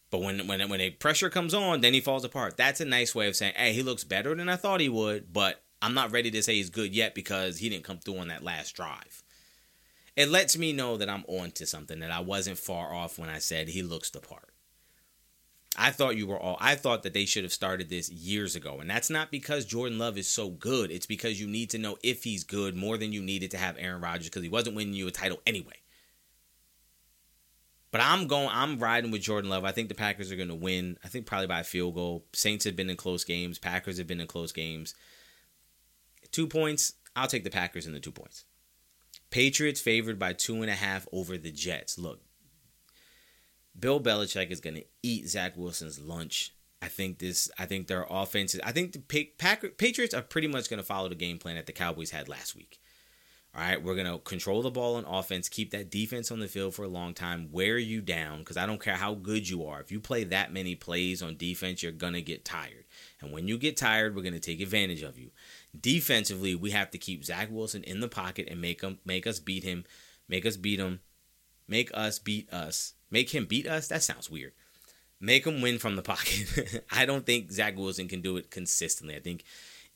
But when a pressure comes on, then he falls apart. That's a nice way of saying, hey, he looks better than I thought he would, but I'm not ready to say he's good yet because he didn't come through on that last drive. It lets me know that I'm on to something, that I wasn't far off when I said he looks the part. I thought that they should have started this years ago. And that's not because Jordan Love is so good. It's because you need to know if he's good more than you needed to have Aaron Rodgers because he wasn't winning you a title anyway. But I'm riding with Jordan Love. I think the Packers are going to win. I think probably by a field goal. Saints have been in close games. Packers have been in close games. 2 points. I'll take the Packers in the 2 points. Patriots favored by 2.5 over the Jets. Look, Bill Belichick is going to eat Zach Wilson's lunch. I think their offenses. I think the Patriots are pretty much going to follow the game plan that the Cowboys had last week. All right, we're going to control the ball on offense, keep that defense on the field for a long time, wear you down, because I don't care how good you are. If you play that many plays on defense, you're going to get tired. And when you get tired, we're going to take advantage of you. Defensively, we have to keep Zach Wilson in the pocket and make him beat us? That sounds weird. Make him win from the pocket. I don't think Zach Wilson can do it consistently. I think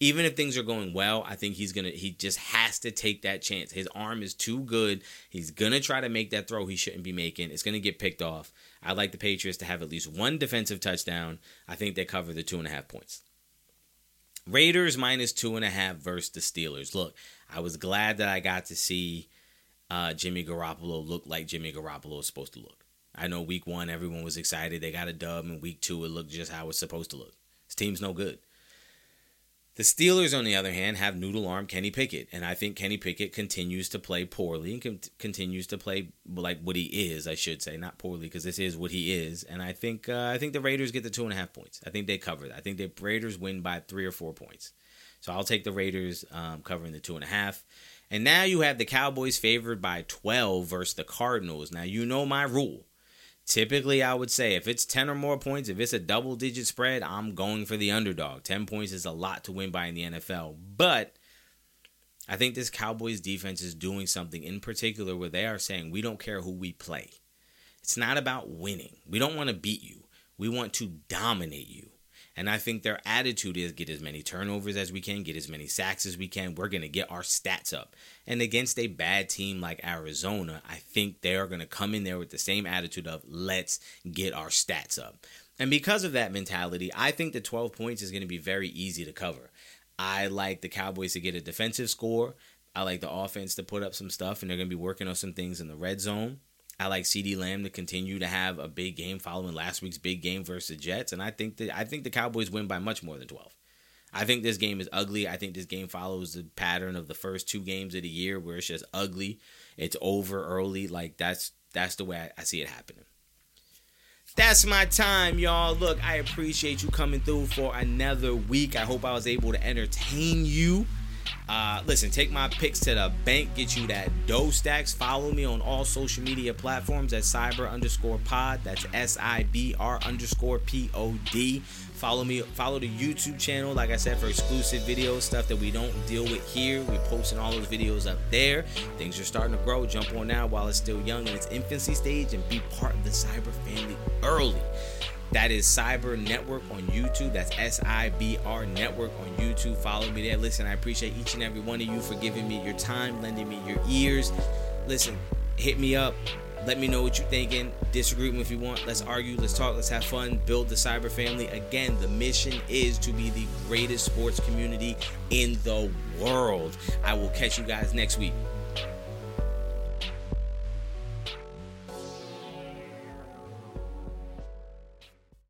even if things are going well, I think he just has to take that chance. His arm is too good. He's going to try to make that throw he shouldn't be making. It's going to get picked off. I'd like the Patriots to have at least one defensive touchdown. I think they cover the 2.5 points. Raiders minus 2.5 versus the Steelers. Look, I was glad that I got to see Jimmy Garoppolo look like Jimmy Garoppolo is supposed to look. I know week one, everyone was excited. They got a dub. And week two, it looked just how it's supposed to look. This team's no good. The Steelers, on the other hand, have noodle arm Kenny Pickett. And I think Kenny Pickett continues to play poorly and continues to play like what he is, I should say. Not poorly, because this is what he is. And I think the Raiders get the 2.5 points. I think they cover it. I think the Raiders win by 3 or 4 points. So I'll take the Raiders covering the 2.5. And now you have the Cowboys favored by 12 versus the Cardinals. Now, you know my rule. Typically, I would say if it's 10 or more points, if it's a double-digit spread, I'm going for the underdog. 10 points is a lot to win by in the NFL. But I think this Cowboys defense is doing something in particular where they are saying, we don't care who we play. It's not about winning. We don't want to beat you. We want to dominate you. And I think their attitude is get as many turnovers as we can, get as many sacks as we can. We're going to get our stats up. And against a bad team like Arizona, I think they are going to come in there with the same attitude of let's get our stats up. And because of that mentality, I think the 12 points is going to be very easy to cover. I like the Cowboys to get a defensive score. I like the offense to put up some stuff, and they're going to be working on some things in the red zone. I like CeeDee Lamb to continue to have a big game following last week's big game versus the Jets. And I think the Cowboys win by much more than 12. I think this game is ugly. I think this game follows the pattern of the first 2 games of the year where it's just ugly. It's over early. Like that's the way I see it happening. That's my time, y'all. Look, I appreciate you coming through for another week. I hope I was able to entertain you. Listen, take my picks to the bank, get you that dough stacks. Follow me on all social media platforms at cyber_pod. That's SIBR_POD. Follow the YouTube channel, like I said, for exclusive videos, stuff that we don't deal with here. We're posting all those videos up there. Things are starting to grow. Jump on now while it's still young in its infancy stage and be part of the cyber family early. That is Cyber Network on YouTube. That's SIBR Network on YouTube. Follow me there. Listen, I appreciate each and every one of you for giving me your time, lending me your ears. Listen, hit me up. Let me know what you're thinking. Disagree with me if you want. Let's argue. Let's talk. Let's have fun. Build the cyber family. Again, the mission is to be the greatest sports community in the world. I will catch you guys next week.